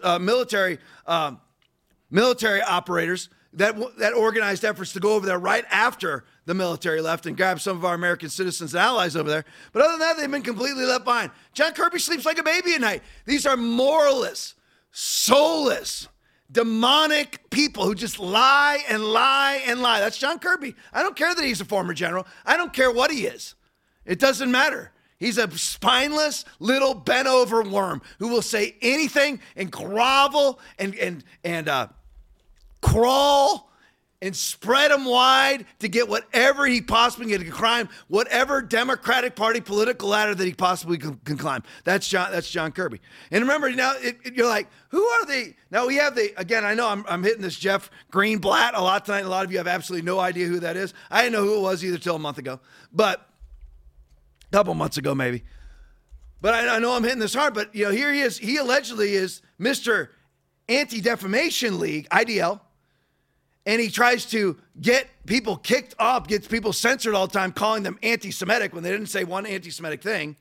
military operators that organized efforts to go over there right after the military left and grab some of our American citizens and allies over there. But other than that, they've been completely left behind. John Kirby sleeps like a baby at night. These are moralless, soulless, demonic people who just lie and lie and lie. That's John Kirby. I don't care that he's a former general. I don't care what he is. It doesn't matter. He's a spineless little bent over worm who will say anything and grovel and crawl and spread them wide to get whatever he possibly can climb, whatever Democratic Party political ladder that he possibly can climb. That's John Kirby. And remember, now you're like, who are they? Now we have again, I know I'm hitting this Jeff Greenblatt a lot tonight. A lot of you have absolutely no idea who that is. I didn't know who it was either till a month ago, but a couple months ago maybe. But I know I'm hitting this hard, but here he is. He allegedly is Mr. Anti-Defamation League, IDL. And he tries to get people kicked off, gets people censored all the time, calling them anti-Semitic when they didn't say one anti-Semitic thing.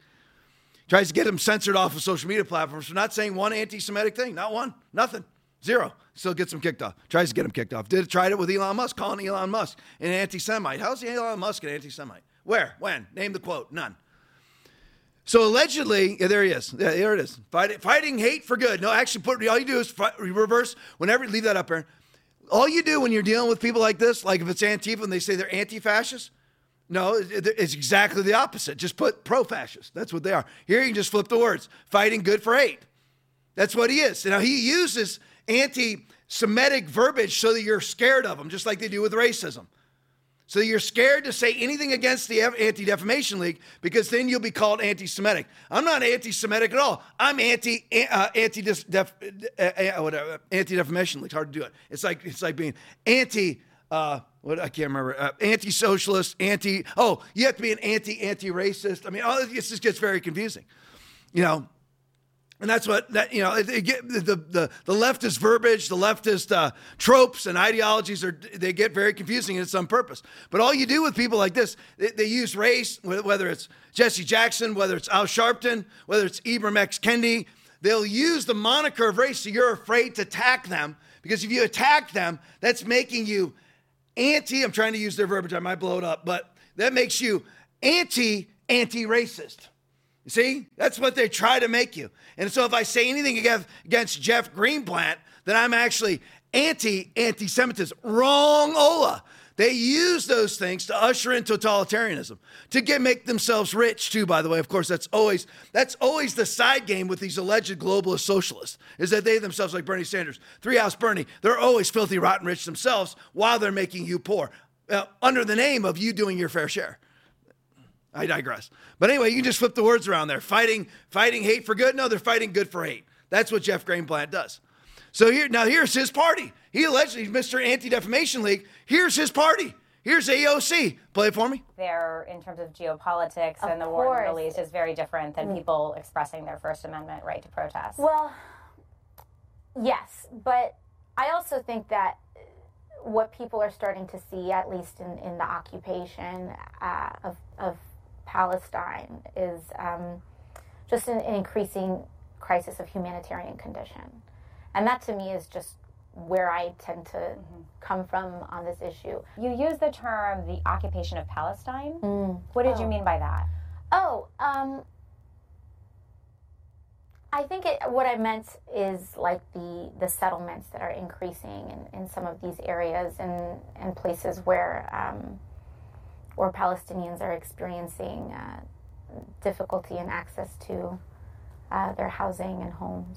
Tries to get them censored off of social media platforms for not saying one anti-Semitic thing. Not one, nothing, zero. Still gets them kicked off. Tries to get them kicked off. Tried it with Elon Musk, calling Elon Musk an anti-Semite. How's Elon Musk an anti-Semite? Where? When? Name the quote. None. So allegedly, there he is. Yeah, here it is. Fighting hate for good. No, actually, all you do is reverse. Whenever you leave that up, Aaron. All you do when you're dealing with people like this, like if it's Antifa and they say they're anti-fascist, no, it's exactly the opposite. Just put pro-fascist. That's what they are. Here you can just flip the words. Fighting good for hate. That's what he is. Now, he uses anti-Semitic verbiage so that you're scared of them, just like they do with racism. So you're scared to say anything against the Anti-Defamation League because then you'll be called anti-Semitic. I'm not anti-Semitic at all. I'm Anti-Defamation League. It's hard to do it. It's like being anti-socialist, you have to be an anti-racist. I mean, all this just gets very confusing, And that's what the leftist verbiage, the leftist tropes and ideologies they get very confusing, and it's on purpose. But all you do with people like this, they use race, whether it's Jesse Jackson, whether it's Al Sharpton, whether it's Ibram X. Kendi, they'll use the moniker of race so you're afraid to attack them, because if you attack them, that's making you anti, I'm trying to use their verbiage, I might blow it up, but that makes you anti-racist. You see, that's what they try to make you. And so if I say anything against Jeff Greenblatt, then I'm actually anti-Semitism. Wrong, Ola. They use those things to usher in totalitarianism, to make themselves rich too, by the way. Of course, that's always the side game with these alleged globalist socialists, is that they themselves, like Bernie Sanders, Three-House Bernie, they're always filthy, rotten rich themselves while they're making you poor, under the name of you doing your fair share. I digress. But anyway, you can just flip the words around there. Fighting hate for good? No, they're fighting good for hate. That's what Jeff Greenblatt does. So here's his party. He allegedly, Mr. Anti-Defamation League, here's his party. Here's AOC. Play it for me. There, in terms of geopolitics and the war in the Middle East, is very different than people expressing their First Amendment right to protest. Well, yes, but I also think that what people are starting to see, at least in the occupation of Palestine, is just an increasing crisis of humanitarian condition. And that, to me, is just where I tend to come from on this issue. You use the term the occupation of Palestine. What did you mean by that? I think what I meant is like the settlements that are increasing in some of these areas and places where Palestinians are experiencing difficulty in access to their housing and homes.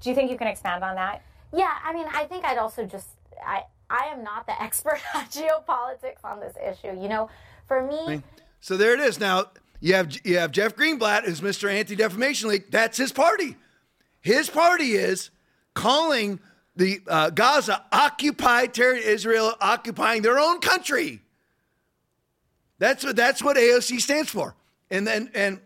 Do you think you can expand on that? Yeah, I mean, I think I'd also just, I am not the expert on geopolitics on this issue. You know, for me... So there it is. Now, you have Jeff Greenblatt, who's Mr. Anti-Defamation League. That's his party. His party is calling the Gaza occupied territory, Israel occupying their own country. That's what AOC stands for. And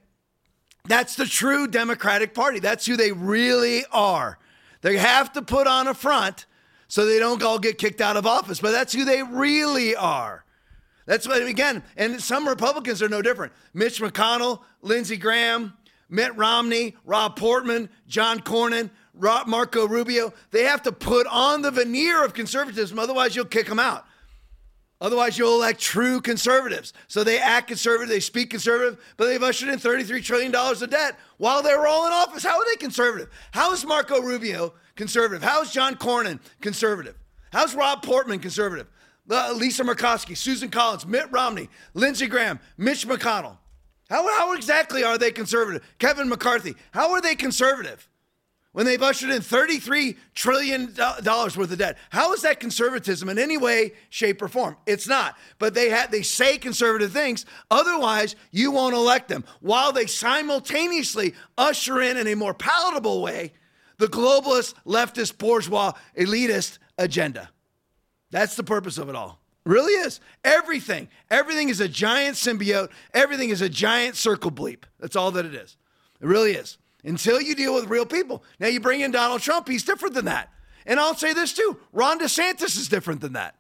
that's the true Democratic Party. That's who they really are. They have to put on a front so they don't all get kicked out of office. But that's who they really are. That's what, again, and some Republicans are no different. Mitch McConnell, Lindsey Graham, Mitt Romney, Rob Portman, John Cornyn, Marco Rubio. They have to put on the veneer of conservatism. Otherwise, you'll kick them out. Otherwise, you'll elect true conservatives. So they act conservative, they speak conservative, but they've ushered in $33 trillion of debt while they were all in office. How are they conservative? How is Marco Rubio conservative? How is John Cornyn conservative? How's Rob Portman conservative? Lisa Murkowski, Susan Collins, Mitt Romney, Lindsey Graham, Mitch McConnell. How exactly are they conservative? Kevin McCarthy, how are they conservative? When they've ushered in $33 trillion worth of debt. How is that conservatism in any way, shape, or form? It's not. But they say conservative things. Otherwise, you won't elect them. While they simultaneously usher in a more palatable way, the globalist, leftist, bourgeois, elitist agenda. That's the purpose of it all. It really is. Everything. Everything is a giant symbiote. Everything is a giant circle bleep. That's all that it is. It really is. Until you deal with real people. Now you bring in Donald Trump, he's different than that. And I'll say this too, Ron DeSantis is different than that.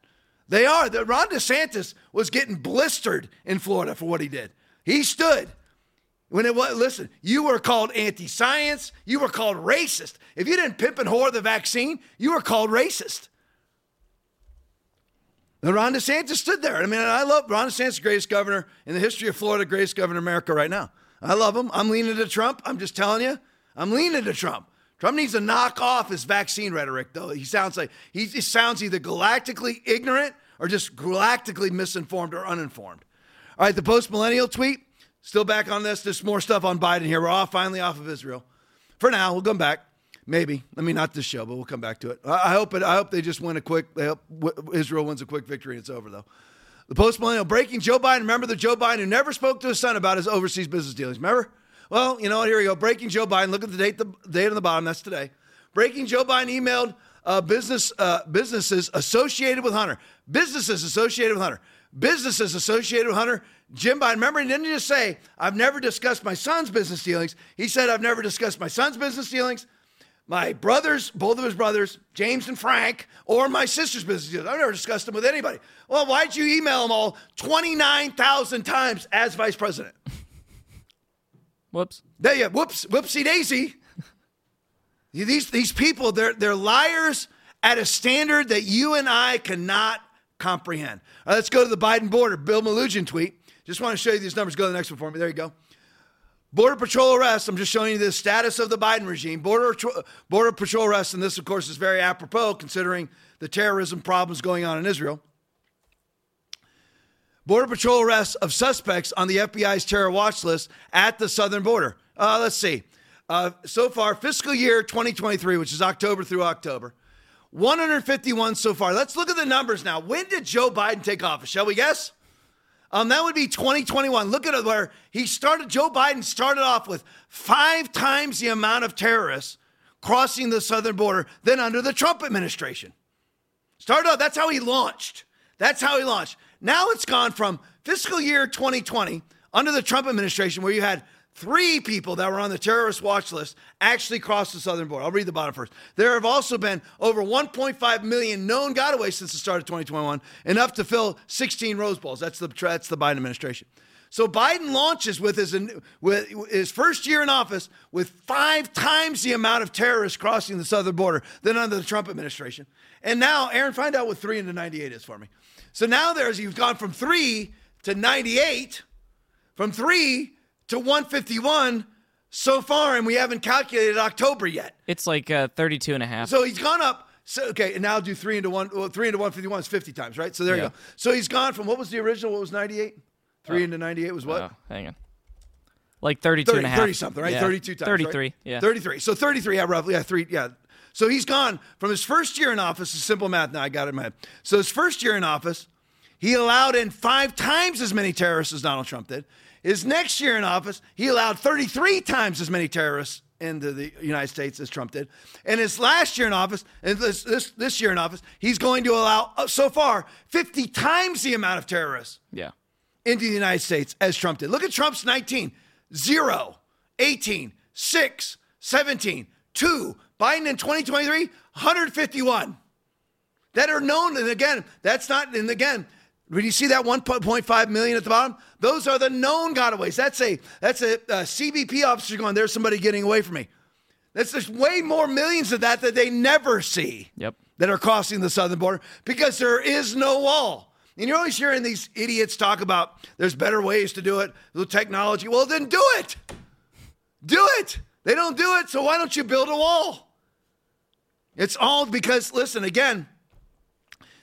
They are. Ron DeSantis was getting blistered in Florida for what he did. He stood. Listen, you were called anti-science, you were called racist. If you didn't pimp and whore the vaccine, you were called racist. And Ron DeSantis stood there. I mean, I love Ron DeSantis, greatest governor in the history of Florida, greatest governor in America right now. I love him. I'm leaning to Trump. I'm just telling you. I'm leaning to Trump. Trump needs to knock off his vaccine rhetoric, though. He sounds either galactically ignorant or just galactically misinformed or uninformed. All right, the post-millennial tweet. Still back on this. There's more stuff on Biden here. We're finally off of Israel. For now, we'll come back. Maybe. I mean, not this show, but we'll come back to it. I hope they just win a quick. I hope Israel wins a quick victory. It's over, though. The post-millennial breaking Joe Biden. Remember the Joe Biden who never spoke to his son about his overseas business dealings. Remember? Well, you know what? Here we go. Breaking Joe Biden. Look at the date on the bottom. That's today. Breaking Joe Biden emailed businesses associated with Hunter. Jim Biden. Remember, he didn't just say, I've never discussed my son's business dealings. He said, I've never discussed my son's business dealings, my brothers, both of his brothers, James and Frank, or my sister's business dealings. I've never discussed them with anybody. Well, why'd you email them all 29,000 times as vice president? Whoops. There you go. Whoops. Whoopsie daisy. These people, they're liars at a standard that you and I cannot comprehend. All right, let's go to the Biden border. Bill Malugin tweet. Just want to show you these numbers. Go to the next one for me. There you go. Border Patrol arrests. I'm just showing you the status of the Biden regime. Border Patrol arrests, and this, of course, is very apropos considering the terrorism problems going on in Israel. Border Patrol arrests of suspects on the FBI's terror watch list at the southern border. Let's see. So far, fiscal year 2023, which is October through October, 151 so far. Let's look at the numbers now. When did Joe Biden take office? Shall we guess? That would be 2021. Look at where Joe Biden started off with 5 times the amount of terrorists crossing the southern border than under the Trump administration. That's how he launched. Now it's gone from fiscal year 2020 under the Trump administration, where you had 3 people that were on the terrorist watch list actually crossed the southern border. I'll read the bottom first. There have also been over 1.5 million known gotaways since the start of 2021, enough to fill 16 Rose Bowls. That's the Biden administration. So Biden launches with his first year in office with 5 times the amount of terrorists crossing the southern border than under the Trump administration. And now, Aaron, find out what 3 into 98 is for me. So now you've gone from 3 to 98, from 3 to 151 so far, and we haven't calculated October yet. It's like 32 and a half. So he's gone up. So, okay, and now do 3 into 1. Well, 3 into 151 is 50 times, right? So there you go. So he's gone from, what was the original? What was 98? 3 into 98 was what? Oh, hang on. Like 32 and a half. 30-something, right? Yeah. 32 times, 33, right? Yeah. 33. So 33, yeah, roughly. Yeah, 3, yeah. So he's gone from his first year in office, it's simple math now, I got it in my head. So his first year in office, he allowed in 5 times as many terrorists as Donald Trump did. His next year in office, he allowed 33 times as many terrorists into the United States as Trump did. And his last year in office, and this year in office, he's going to allow, so far, 50 times the amount of terrorists. Yeah. Into the United States as Trump did. Look at Trump's 19, 0, 18, 6, 17, 2. Biden in 2023, 151 that are known. And again, that's not, and again, when you see that 1.5 million at the bottom, those are the known gotaways. That's a CBP officer going, there's somebody getting away from me. There's way more millions of that they never see. Yep. That are crossing the southern border because there is no wall. And you're always hearing these idiots talk about there's better ways to do it, the technology. Well, then do it. Do it. They don't do it, so why don't you build a wall? It's all because, listen, again,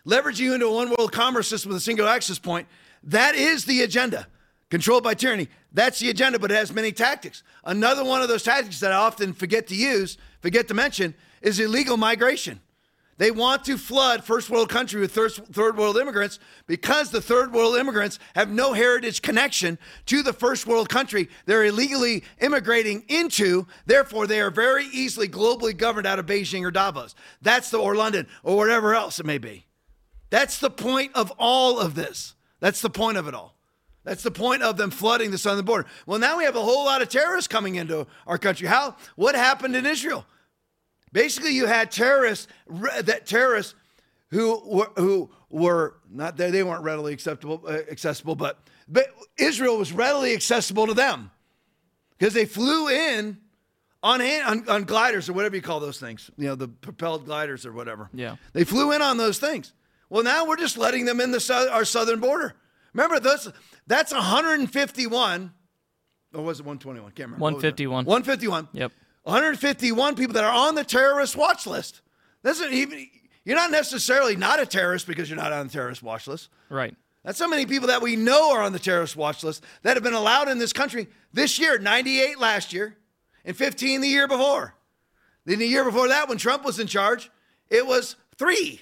leveraging into a one-world commerce system with a single access point, that is the agenda. Controlled by tyranny. That's the agenda, but it has many tactics. Another one of those tactics that I often forget to mention, is illegal migration. They want to flood first world country with third world immigrants because the third world immigrants have no heritage connection to the first world country they're illegally immigrating into. Therefore, they are very easily globally governed out of Beijing or Davos. Or London or wherever else it may be. That's the point of all of this. That's the point of it all. That's the point of them flooding the southern border. Well, now we have a whole lot of terrorists coming into our country. What happened in Israel? Basically, you had terrorists who were not there. They weren't readily accessible, but Israel was readily accessible to them because they flew in on gliders or whatever you call those things. You know, the propelled gliders or whatever. Yeah, they flew in on those things. Well, now we're just letting them in our southern border. Remember, that's 151, or was it 121? Can't remember. 151. 151. Yep. 151 people that are on the terrorist watch list. You're not necessarily not a terrorist because you're not on the terrorist watch list. Right. That's how many people that we know are on the terrorist watch list that have been allowed in this country this year, 98 last year, and 15 the year before. Then the year before that, when Trump was in charge, it was 3.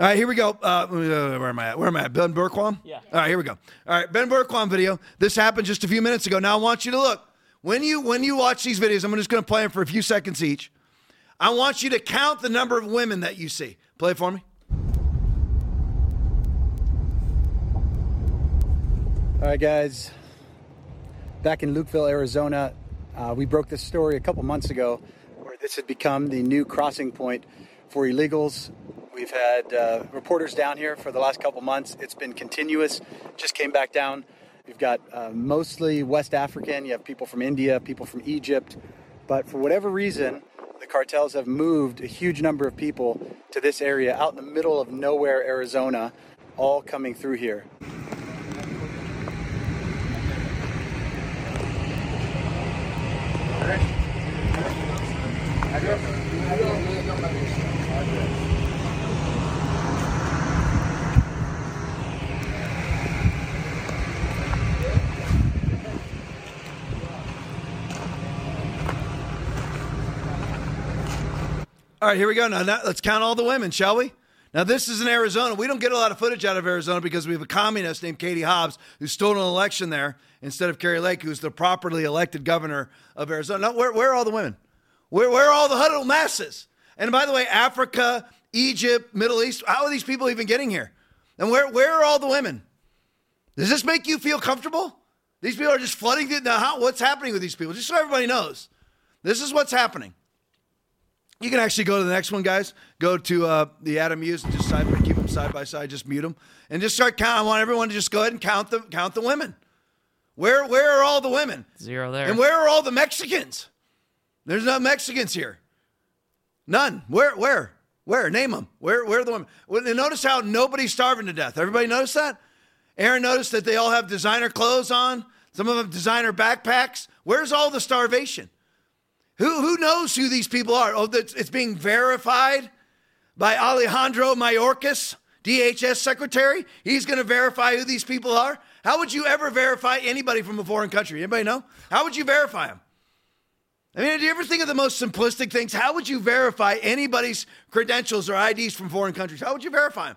All right, here we go. Where am I at? Ben Burquam? Yeah. All right, here we go. All right, Ben Burquam video. This happened just a few minutes ago. Now I want you to look. When you watch these videos, I'm just going to play them for a few seconds each. I want you to count the number of women that you see. Play it for me. All right, guys. Back in Lukeville, Arizona, we broke this story a couple months ago where this had become the new crossing point for illegals. We've had reporters down here for the last couple months. It's been continuous. Just came back down. You've got mostly West African, you have people from India, people from Egypt, but for whatever reason, the cartels have moved a huge number of people to this area out in the middle of nowhere, Arizona, all coming through here. All right, here we go. Now, let's count all the women, shall we? Now, this is in Arizona. We don't get a lot of footage out of Arizona because we have a communist named Katie Hobbs who stole an election there instead of Kerry Lake, who's the properly elected governor of Arizona. Now, where are all the women? Where are all the huddled masses? And by the way, Africa, Egypt, Middle East, how are these people even getting here? And where are all the women? Does this make you feel comfortable? These people are just flooding the house. What's happening with these people? Just so everybody knows. This is what's happening. You can actually go to the next one, guys. Go to the Adam Hughes and just keep them side by side. Just mute them. And just start counting. I want everyone to just go ahead and count the women. Where are all the women? Zero there. And where are all the Mexicans? There's no Mexicans here. None. Where? Name them. Where are the women? Well, notice how nobody's starving to death. Everybody notice that? Aaron noticed that they all have designer clothes on. Some of them have designer backpacks. Where's all the starvation? Who knows who these people are? Oh, it's being verified by Alejandro Mayorkas, DHS secretary. He's going to verify who these people are. How would you ever verify anybody from a foreign country? Anybody know? How would you verify them? I mean, do you ever think of the most simplistic things? How would you verify anybody's credentials or IDs from foreign countries? How would you verify them?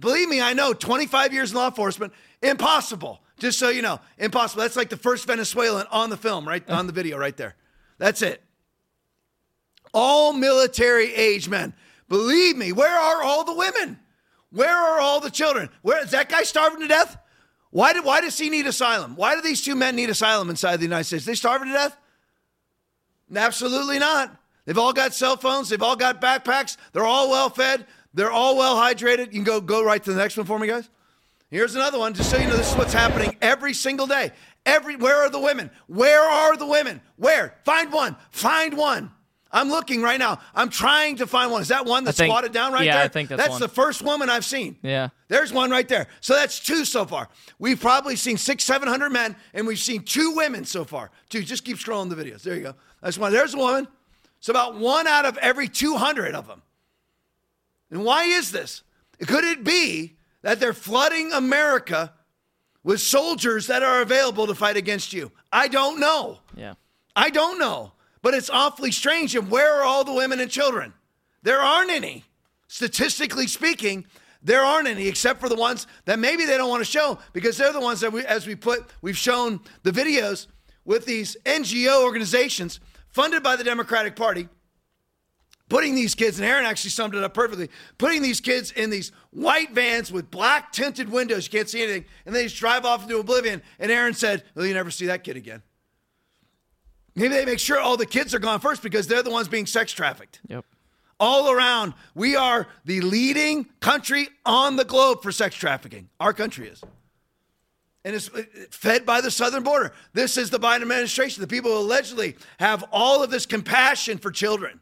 Believe me, I know, 25 years in law enforcement, impossible. Just so you know, impossible. That's like the first Venezuelan on the film, right? On the video right there. That's it. All military age men. Believe me, where are all the women? Where are all the children? Where is that guy starving to death? Why does he need asylum? Why do these two men need asylum inside the United States? Are they starving to death? Absolutely not. They've all got cell phones. They've all got backpacks. They're all well-fed. They're all well-hydrated. You can go right to the next one for me, guys. Here's another one. Just so you know, this is what's happening every single day. Where are the women? Where are the women? Where? Find one. Find one. I'm looking right now. I'm trying to find one. Is that one that's squatted down right there? Yeah, I think that's one. That's the first woman I've seen. Yeah. There's one right there. So that's two so far. We've probably seen 700 men, and we've seen two women so far. Two. Just keep scrolling the videos. There you go. That's one. There's a woman. It's about one out of every 200 of them. And why is this? Could it be that they're flooding America with soldiers that are available to fight against you? I don't know. Yeah. I don't know. But it's awfully strange. And where are all the women and children? There aren't any. Statistically speaking, there aren't any, except for the ones that maybe they don't want to show, because they're the ones that we've shown the videos with these NGO organizations funded by the Democratic Party, putting these kids, and Aaron actually summed it up perfectly, putting these kids in these white vans with black tinted windows. You can't see anything. And they just drive off into oblivion. And Aaron said, well, you never see that kid again. Maybe they make sure all the kids are gone first because they're the ones being sex trafficked. Yep. All around, we are the leading country on the globe for sex trafficking. Our country is. And it's fed by the southern border. This is the Biden administration, the people who allegedly have all of this compassion for children.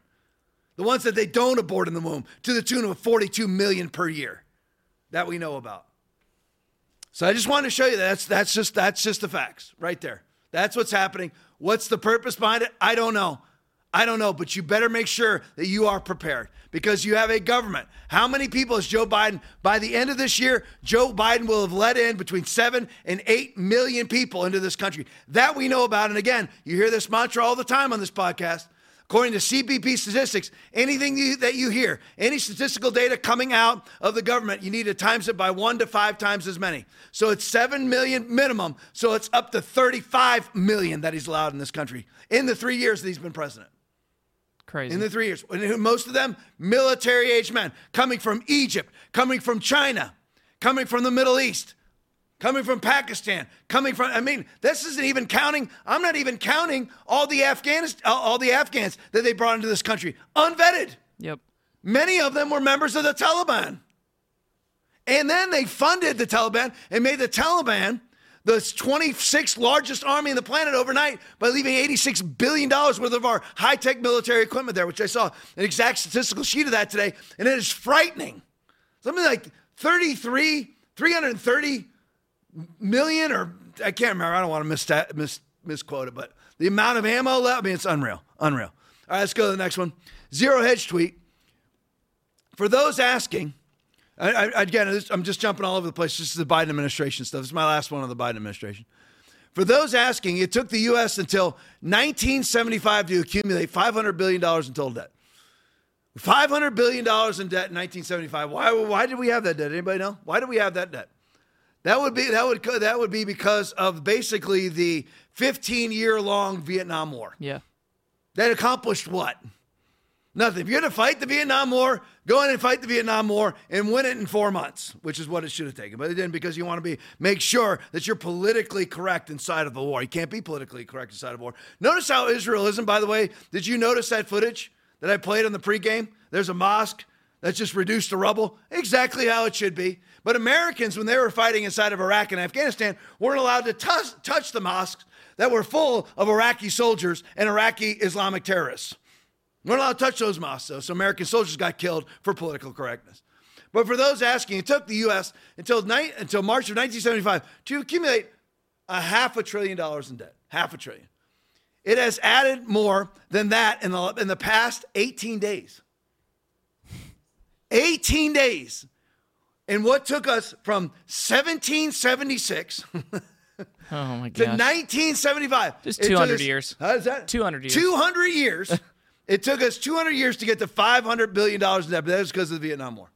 The ones that they don't abort in the womb, to the tune of 42 million per year that we know about. So I just wanted to show you that that's just the facts right there. That's what's happening. What's the purpose behind it? I don't know, but you better make sure that you are prepared because you have a government. How many people has Joe Biden, by the end of this year, Joe Biden will have let in between 7 and 8 million people into this country that we know about. And again, you hear this mantra all the time on this podcast. According to CBP statistics, that you hear, any statistical data coming out of the government, you need to times it by 1 to 5 times as many. So it's 7 million minimum. So it's up to 35 million that he's allowed in this country in the 3 years that he's been president. Crazy. In the 3 years. Most of them, military-age men, coming from Egypt, coming from China, coming from the Middle East, coming from Pakistan, this isn't even counting. I'm not even counting all the Afghans that they brought into this country, unvetted. Yep. Many of them were members of the Taliban. And then they funded the Taliban and made the Taliban the 26th largest army on the planet overnight by leaving $86 billion worth of our high-tech military equipment there, which I saw an exact statistical sheet of that today, and it is frightening. Something like 330 million, or I can't remember. I don't want to misquote it, but the amount of ammo left, it's unreal. All right, let's go to the next one. Zero Hedge tweet. For those asking, I'm just jumping all over the place. This is the Biden administration stuff. This is my last one on the Biden administration. For those asking, it took the U.S. until 1975 to accumulate $500 billion in total debt. $500 billion in debt in 1975. Why did we have that debt? Anybody know? Why do we have that debt? That would be because of basically the 15-year-long Vietnam War. Yeah. That accomplished what? Nothing. If you're going to fight the Vietnam War, go in and fight the Vietnam War and win it in 4 months, which is what it should have taken. But it didn't, because you want to make sure that you're politically correct inside of the war. You can't be politically correct inside of war. Notice how Israel isn't, by the way. Did you notice that footage that I played on the pregame? There's a mosque that's just reduced to rubble. Exactly how it should be. But Americans, when they were fighting inside of Iraq and Afghanistan, weren't allowed to touch the mosques that were full of Iraqi soldiers and Iraqi Islamic terrorists. We're not allowed to touch those mosques, though, so American soldiers got killed for political correctness. But for those asking, it took the U.S. until March of 1975 to accumulate $500 billion in debt. $500 billion. It has added more than that in the past 18 days. 18 days. And what took us from 1776... Oh, my God. To 1975. Just 200 years. How is that? 200 years. 200 years. It took us 200 years to get to $500 billion in debt, but that was because of the Vietnam War.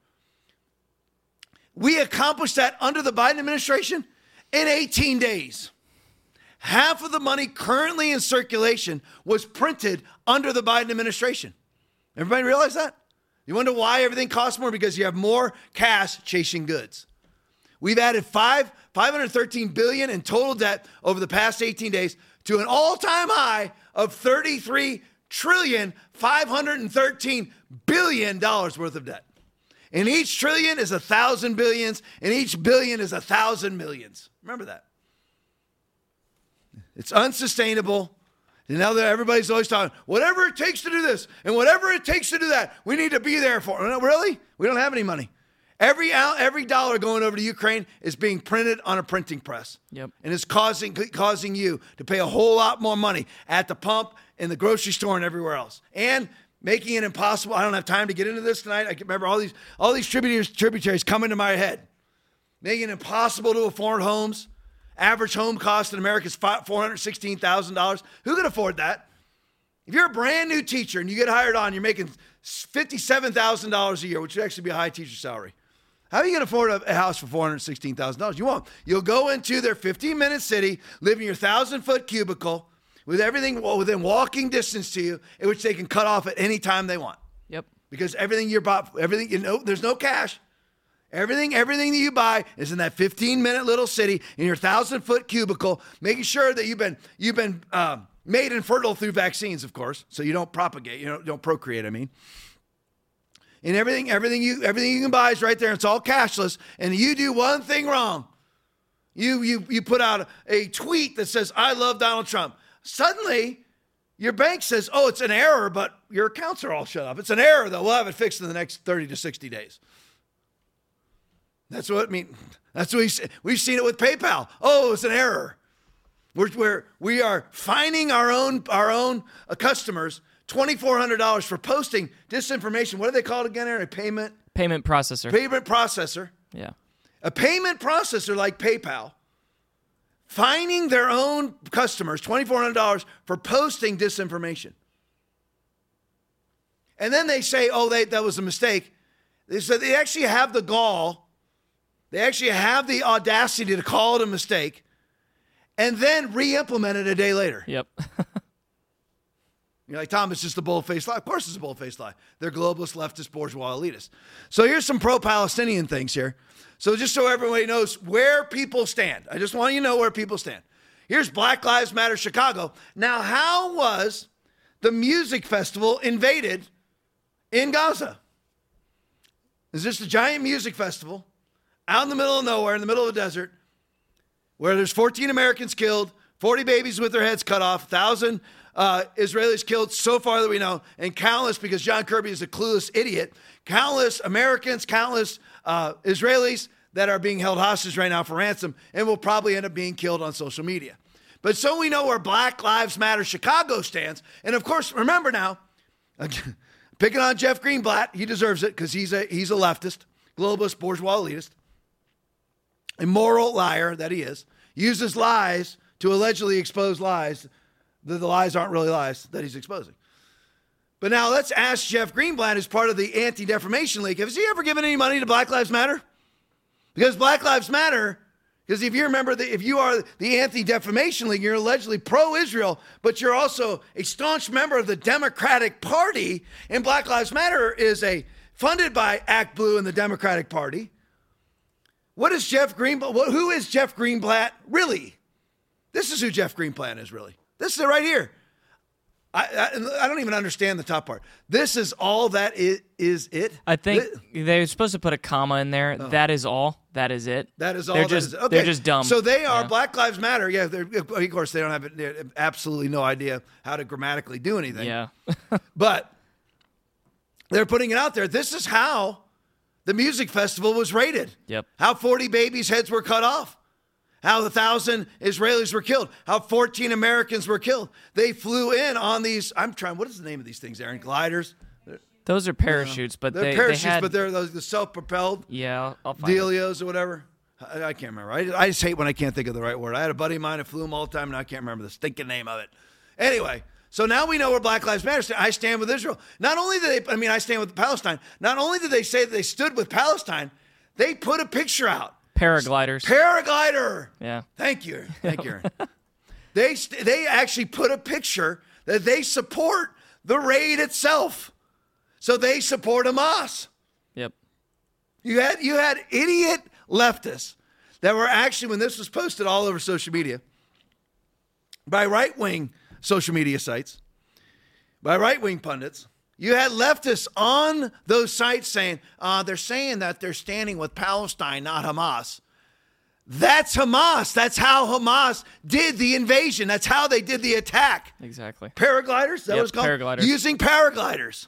We accomplished that under the Biden administration in 18 days. Half of the money currently in circulation was printed under the Biden administration. Everybody realize that? You wonder why everything costs more? Because you have more cash chasing goods. We've added $513 billion in total debt over the past 18 days to an all-time high of $33,513 billion worth of debt. And each trillion is 1,000 billions, and each billion is 1,000 millions. Remember that. It's unsustainable. And now that everybody's always talking, whatever it takes to do this and whatever it takes to do that, we need to be there for. Really? We don't have any money. Every dollar going over to Ukraine is being printed on a printing press. Yep. And it's causing you to pay a whole lot more money at the pump, in the grocery store, and everywhere else. And making it impossible. I don't have time to get into this tonight. I can remember all these tributaries coming to my head. Making it impossible to afford homes. Average home cost in America is $416,000. Who can afford that? If you're a brand new teacher and you get hired on, you're making $57,000 a year, which would actually be a high teacher salary. How are you going to afford a house for $416,000? You won't. You'll go into their 15-minute city, live in your 1,000-foot cubicle with everything within walking distance to you, in which they can cut off at any time they want. Yep. Because everything you bought, everything, there's no cash. Everything that you buy is in that 15-minute little city in your 1,000-foot cubicle, making sure that you've been made infertile through vaccines, of course, so you don't propagate, you don't procreate, I mean. And everything you can buy is right there, and it's all cashless. And you do one thing wrong. You put out a tweet that says, "I love Donald Trump." Suddenly, your bank says, "Oh, it's an error," but your accounts are all shut up. It's an error, though. We'll have it fixed in the next 30 to 60 days. That's what I mean. That's what we've seen it with PayPal. Oh, it's an error. We are fining our own customers $2,400 for posting disinformation. What do they call it again, Aaron? A payment processor. Payment processor. Yeah. A payment processor like PayPal, fining their own customers $2,400 for posting disinformation. And then they say, oh, that was a mistake. So they actually have the gall. They actually have the audacity to call it a mistake and then re-implement it a day later. Yep. You're like, Tom, it's just a bold-faced lie. Of course it's a bold-faced lie. They're globalist, leftist, bourgeois elitists. So here's some pro-Palestinian things here. So just so everybody knows where people stand. I just want you to know where people stand. Here's Black Lives Matter Chicago. Now, how was the music festival invaded in Gaza? It's just a giant music festival out in the middle of nowhere, in the middle of the desert, where there's 14 Americans killed, 40 babies with their heads cut off, 1,000... Israelis killed so far that we know, and countless, because John Kirby is a clueless idiot, countless Americans, countless Israelis that are being held hostage right now for ransom and will probably end up being killed on social media. But so we know where Black Lives Matter Chicago stands. And of course, remember now, picking on Jeff Greenblatt, he deserves it because he's a leftist, globalist, bourgeois elitist, immoral liar that he is, uses lies to allegedly expose lies. The lies aren't really lies that he's exposing. But now let's ask Jeff Greenblatt, who's part of the Anti-Defamation League, has he ever given any money to Black Lives Matter? Because Black Lives Matter Because if you remember, if you are the Anti-Defamation League, you're allegedly pro-Israel, but you're also a staunch member of the Democratic Party, and Black Lives Matter is funded by Act Blue and the Democratic Party. What is Jeff Greenblatt? Who is Jeff Greenblatt really? This is who Jeff Greenblatt is really. This is it right here. I don't even understand the top part. This is all that is it? I think they're supposed to put a comma in there. Oh. That is all. That is it. That is all. Okay. They're just dumb. So they are Black Lives Matter. Yeah, of course, they don't have absolutely no idea how to grammatically do anything. Yeah. But they're putting it out there. This is how the music festival was raided. Yep. How 40 babies' heads were cut off. How 1,000 Israelis were killed. How 14 Americans were killed. They flew in on these. What is the name of these things, Aaron? Gliders. Those are parachutes, but they're parachutes, but they're those, the self-propelled. Yeah, I'll find Delios it. Or whatever. I can't remember. I just hate when I can't think of the right word. I had a buddy of mine who flew them all the time, and I can't remember the stinking name of it. Anyway, so now we know where Black Lives Matter. I stand with Israel. Not only did they, I stand with Palestine. Not only did they say that they stood with Palestine, they put a picture out. Paragliders. Paraglider. Yeah. Thank you. They actually put a picture that they support the raid itself. So they support Hamas. Yep. You had idiot leftists that were actually, when this was posted all over social media, by right-wing social media sites, by right-wing pundits, you had leftists on those sites saying, they're saying that they're standing with Palestine, not Hamas. That's Hamas. That's how Hamas did the invasion. That's how they did the attack. Exactly. Paragliders? That was called? Paragliders. Using paragliders.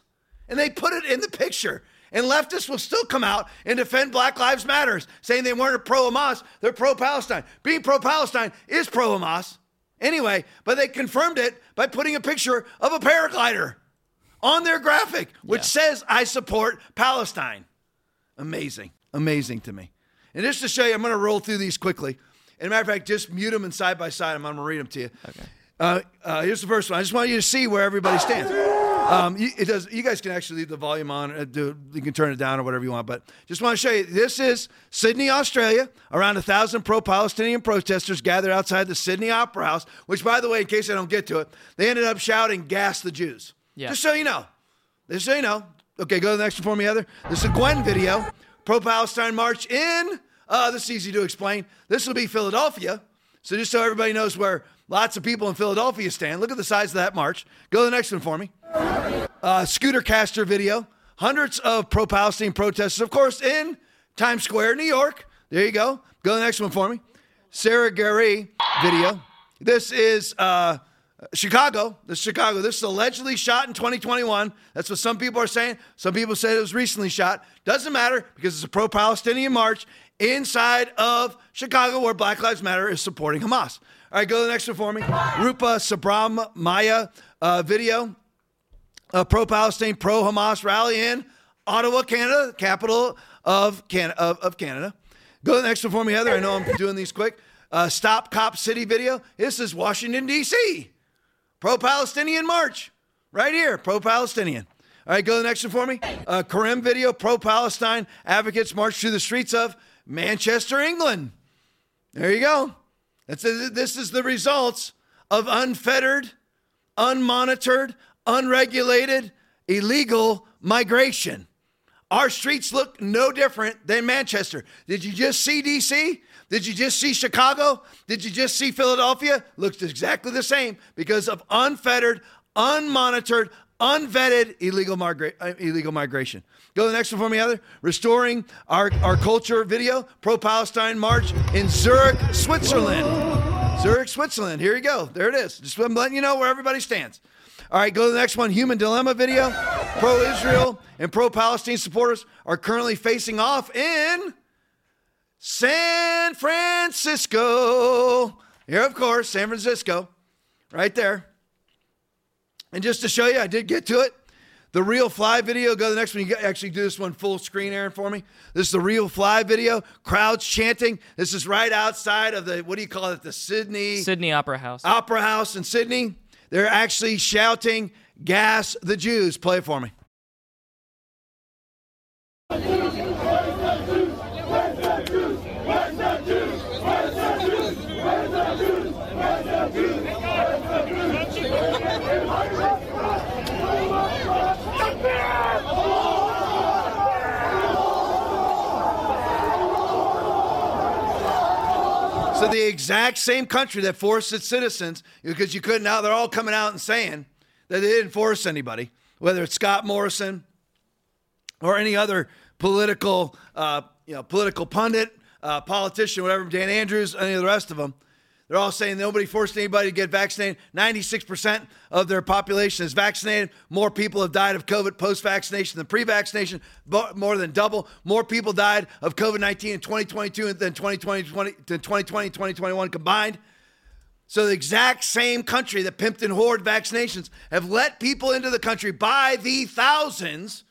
And they put it in the picture. And leftists will still come out and defend Black Lives Matter, saying they weren't pro-Hamas, they're pro-Palestine. Being pro-Palestine is pro-Hamas. Anyway, but they confirmed it by putting a picture of a paraglider on their graphic, which says, I support Palestine. Amazing. Amazing to me. And just to show you, I'm going to roll through these quickly. As a matter of fact, just mute them and side by side. I'm going to read them to you. Okay. Here's the first one. I just want you to see where everybody stands. You guys can actually leave the volume on. You can turn it down or whatever you want. But just want to show you, this is Sydney, Australia. Around 1,000 pro-Palestinian protesters gathered outside the Sydney Opera House, which, by the way, in case I don't get to it, they ended up shouting, "Gas the Jews." Yeah. Just so you know. Okay, go to the next one for me, Heather. This is a Gwen video. Pro-Palestine march in. This is easy to explain. This will be Philadelphia. So just so everybody knows where lots of people in Philadelphia stand. Look at the size of that march. Go to the next one for me. Scooter Caster video. Hundreds of pro-Palestinian protesters, of course, in Times Square, New York. There you go. Go to the next one for me. Sarah Gary video. This is... Chicago. This is allegedly shot in 2021. That's what some people are saying. Some people said it was recently shot. Doesn't matter because it's a pro-Palestinian march inside of Chicago where Black Lives Matter is supporting Hamas. All right, go to the next one for me. Rupa Subramania video. A pro-Palestinian, pro-Hamas rally in Ottawa, Canada, capital of Canada. Go to the next one for me, Heather. I know I'm doing these quick. Stop Cop City video. This is Washington, D.C. Pro-Palestinian march. Right here, pro-Palestinian. All right, go to the next one for me. Karim video, pro-Palestine advocates march through the streets of Manchester, England. There you go. This is the results of unfettered, unmonitored, unregulated, illegal migration. Our streets look no different than Manchester. Did you just see D.C.? Did you just see Chicago? Did you just see Philadelphia? Looks exactly the same because of unfettered, unmonitored, unvetted illegal migration. Go to the next one for me, Heather. Restoring our culture video. Pro-Palestine march in Zurich, Switzerland. Zurich, Switzerland. Here you go. There it is. Just letting you know where everybody stands. All right, go to the next one. Human Dilemma video. Pro-Israel and pro-Palestine supporters are currently facing off in... San Francisco. Here, of course, San Francisco. Right there. And just to show you, I did get to it. The Real Fly video. Go to the next one. You actually do this one full screen, Aaron, for me. This is the Real Fly video. Crowds chanting. This is right outside of the, the Sydney Opera House. Opera House in Sydney. They're actually shouting, "Gas the Jews." Play it for me. So the exact same country that forced its citizens, because you couldn't, now they're all coming out and saying that they didn't force anybody, whether it's Scott Morrison or any other political, political pundit, politician, whatever, Dan Andrews, any of the rest of them. They're all saying nobody forced anybody to get vaccinated. 96% of their population is vaccinated. More people have died of COVID post-vaccination than pre-vaccination, more than double. More people died of COVID-19 in 2022 than 2020 and 2021 combined. So the exact same country that pimped and hoarded vaccinations have let people into the country by the thousands,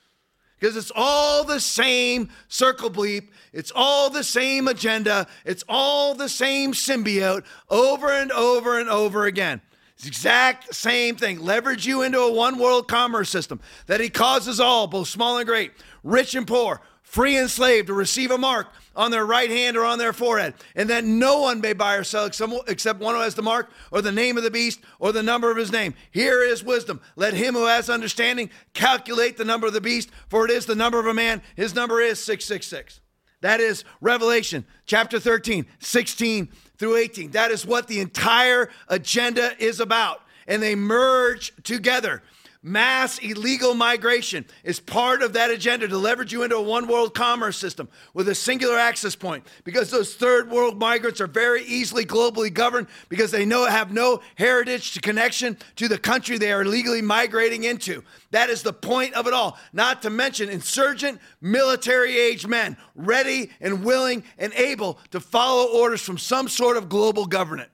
because it's all the same circle bleep. It's all the same agenda. It's all the same symbiote over and over and over again. It's the exact same thing. Leverage you into a one world commerce system that he causes all, both small and great, rich and poor, free and slave, to receive a mark on their right hand or on their forehead, and that no one may buy or sell except one who has the mark or the name of the beast or the number of his name. Here is wisdom. Let him who has understanding calculate the number of the beast, for it is the number of a man. His number is 666. That is Revelation chapter 13, 16 through 18. That is what the entire agenda is about, and they merge together. Mass illegal migration is part of that agenda to leverage you into a one world commerce system with a singular access point, because those third world migrants are very easily globally governed because they have no heritage to connection to the country they are illegally migrating into. That is the point of it all. Not to mention insurgent military age men ready and willing and able to follow orders from some sort of global government.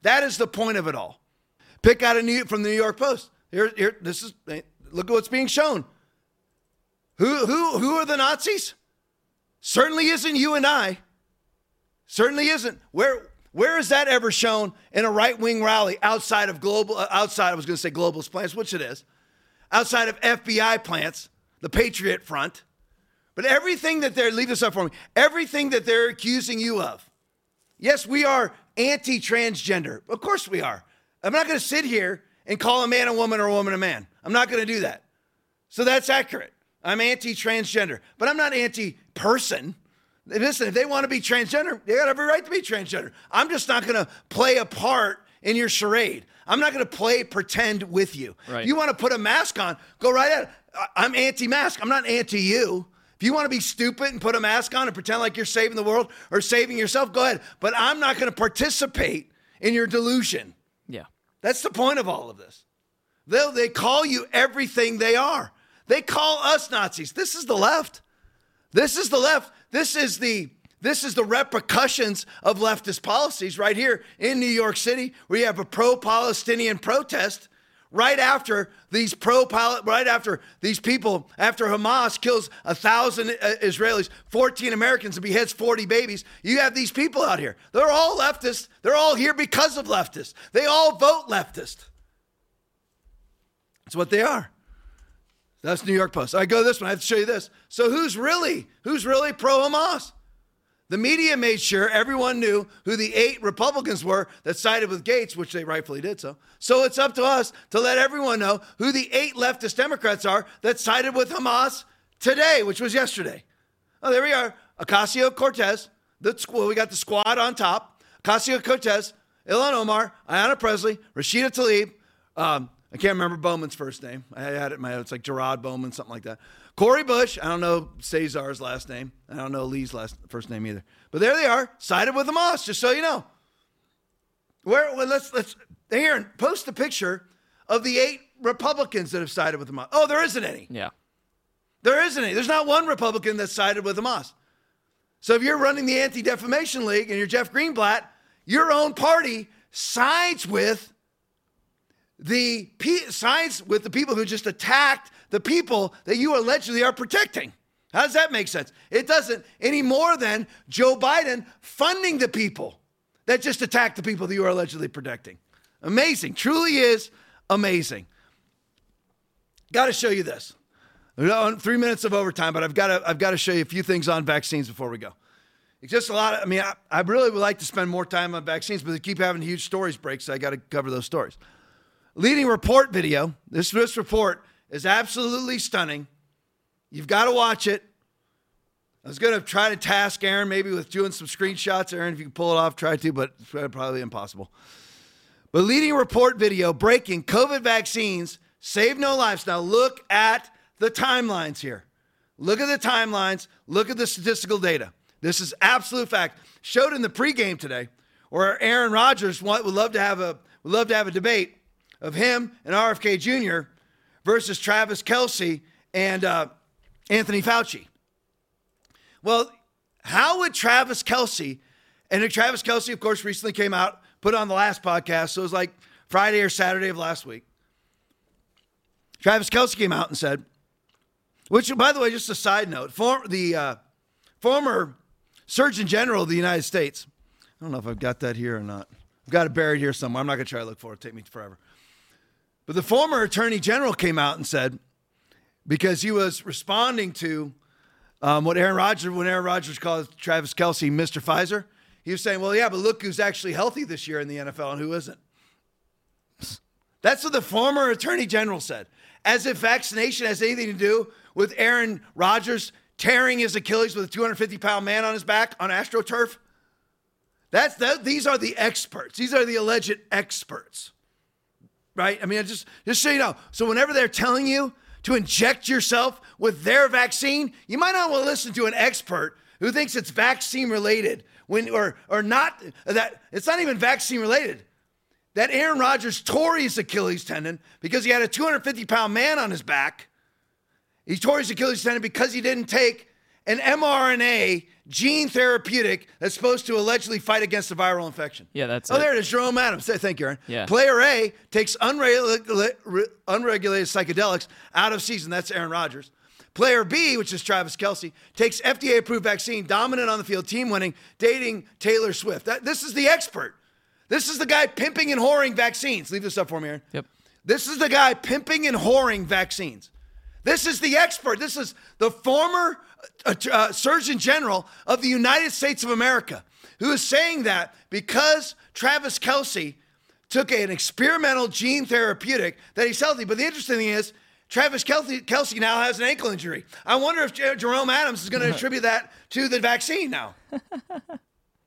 That is the point of it all. Pick out from the New York Post. Here, this is, look at what's being shown. Who are the Nazis? Certainly isn't you and I. Certainly isn't. Where is that ever shown in a right-wing rally outside of global plants, which it is, outside of FBI plants, the Patriot Front. But everything that they're, leave this up for me, everything that they're accusing you of. Yes, we are anti-transgender. Of course we are. I'm not going to sit here and call a man a woman or a woman a man. I'm not going to do that. So that's accurate. I'm anti-transgender, but I'm not anti-person. Listen, if they want to be transgender, they got every right to be transgender. I'm just not going to play a part in your charade. I'm not going to play pretend with you. Right. You want to put a mask on, go right at it. I'm anti-mask. I'm not anti-you. If you want to be stupid and put a mask on and pretend like you're saving the world or saving yourself, go ahead. But I'm not going to participate in your delusion. Yeah. That's the point of all of this. They call you everything they are. They call us Nazis. This is the left. This is the left. This is the repercussions of leftist policies right here in New York City. We have a pro-Palestinian protest right after these people, after Hamas kills 1,000 Israelis, 14 Americans, and beheads 40 babies. You have these people out here. They're all leftists. They're all here because of leftists. They all vote leftist. That's what they are. That's New York Post. I go this one. I have to show you this. So who's really pro-Hamas? The media made sure everyone knew who the 8 Republicans were that sided with Gates, which they rightfully did so. So it's up to us to let everyone know who the 8 leftist Democrats are that sided with Hamas today, which was yesterday. Oh, there we are. Ocasio-Cortez. We got the squad on top. Ocasio-Cortez, Ilhan Omar, Ayanna Pressley, Rashida Tlaib. I can't remember Bowman's first name. I had it in my head. It's like Gerard Bowman, something like that. Cori Bush, I don't know Cesar's last name. I don't know Lee's first name either. But there they are, sided with Hamas, just so you know. Here, post the picture of the 8 Republicans that have sided with Hamas. Oh, there isn't any. Yeah. There isn't any. There's not one Republican that's sided with Hamas. So if you're running the Anti-Defamation League and you're Jeff Greenblatt, your own party sides with the people who just attacked the people that you allegedly are protecting. How does that make sense? It doesn't, any more than Joe Biden funding the people that just attacked the people that you are allegedly protecting. Amazing. Truly is amazing. Got to show you this. 3 minutes of overtime, but I've got to show you a few things on vaccines before we go. It's just a lot of, I really would like to spend more time on vaccines, but they keep having huge stories breaks, so I got to cover those stories. Leading report video. This report is absolutely stunning. You've got to watch it. I was going to try to task Aaron maybe with doing some screenshots. Aaron, if you can pull it off, try to, but it's probably impossible. But leading report video breaking COVID vaccines save no lives. Now look at the timelines here. Look at the timelines. Look at the statistical data. This is absolute fact. Showed in the pregame today, where Aaron Rodgers would love to have a debate of him and RFK Jr. versus Travis Kelce and Anthony Fauci. Well, how would Travis Kelce, and Travis Kelce, of course, recently came out, put on the last podcast, so it was like Friday or Saturday of last week. Travis Kelce came out and said, which, by the way, just a side note, the former Surgeon General of the United States, I don't know if I've got that here or not. I've got it buried here somewhere. I'm not going to try to look for it. It'll take me forever. But the former Attorney General came out and said, because he was responding to when Aaron Rodgers called Travis Kelce Mr. Pfizer, he was saying, well, yeah, but look who's actually healthy this year in the NFL and who isn't. That's what the former Attorney General said, as if vaccination has anything to do with Aaron Rodgers tearing his Achilles with a 250-pound man on his back on AstroTurf. These are the experts. These are the alleged experts, right? I mean, just so you know. So whenever they're telling you to inject yourself with their vaccine, you might not want to listen to an expert who thinks it's vaccine related or not, that it's not even vaccine related. That Aaron Rodgers tore his Achilles tendon because he had a 250-pound man on his back. He tore his Achilles tendon because he didn't take an mRNA gene therapeutic that's supposed to allegedly fight against a viral infection. Yeah, that's it. Oh, there it is. Jerome Adams. Thank you, Aaron. Yeah. Player A takes unregulated psychedelics out of season. That's Aaron Rodgers. Player B, which is Travis Kelce, takes FDA-approved vaccine, dominant on the field, team winning, dating Taylor Swift. This is the expert. This is the guy pimping and whoring vaccines. Leave this up for me, Aaron. Yep. This is the guy pimping and whoring vaccines. This is the expert. This is the former Surgeon General of the United States of America, who is saying that because Travis Kelce took an experimental gene therapeutic that he's healthy. But the interesting thing is, Travis Kelce now has an ankle injury. I wonder if Jerome Adams is going to attribute that to the vaccine now.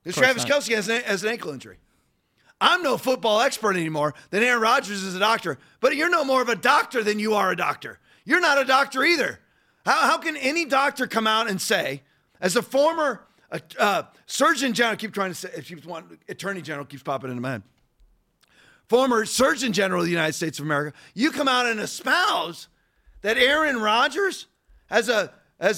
Because Travis Kelce has an ankle injury. I'm no football expert anymore than Aaron Rodgers is a doctor, but you're no more of a doctor than you are a doctor. You're not a doctor either. How can any doctor come out and say, as a former Surgeon General, Attorney General keeps popping into my head, former Surgeon General of the United States of America, you come out and espouse that Aaron Rodgers has a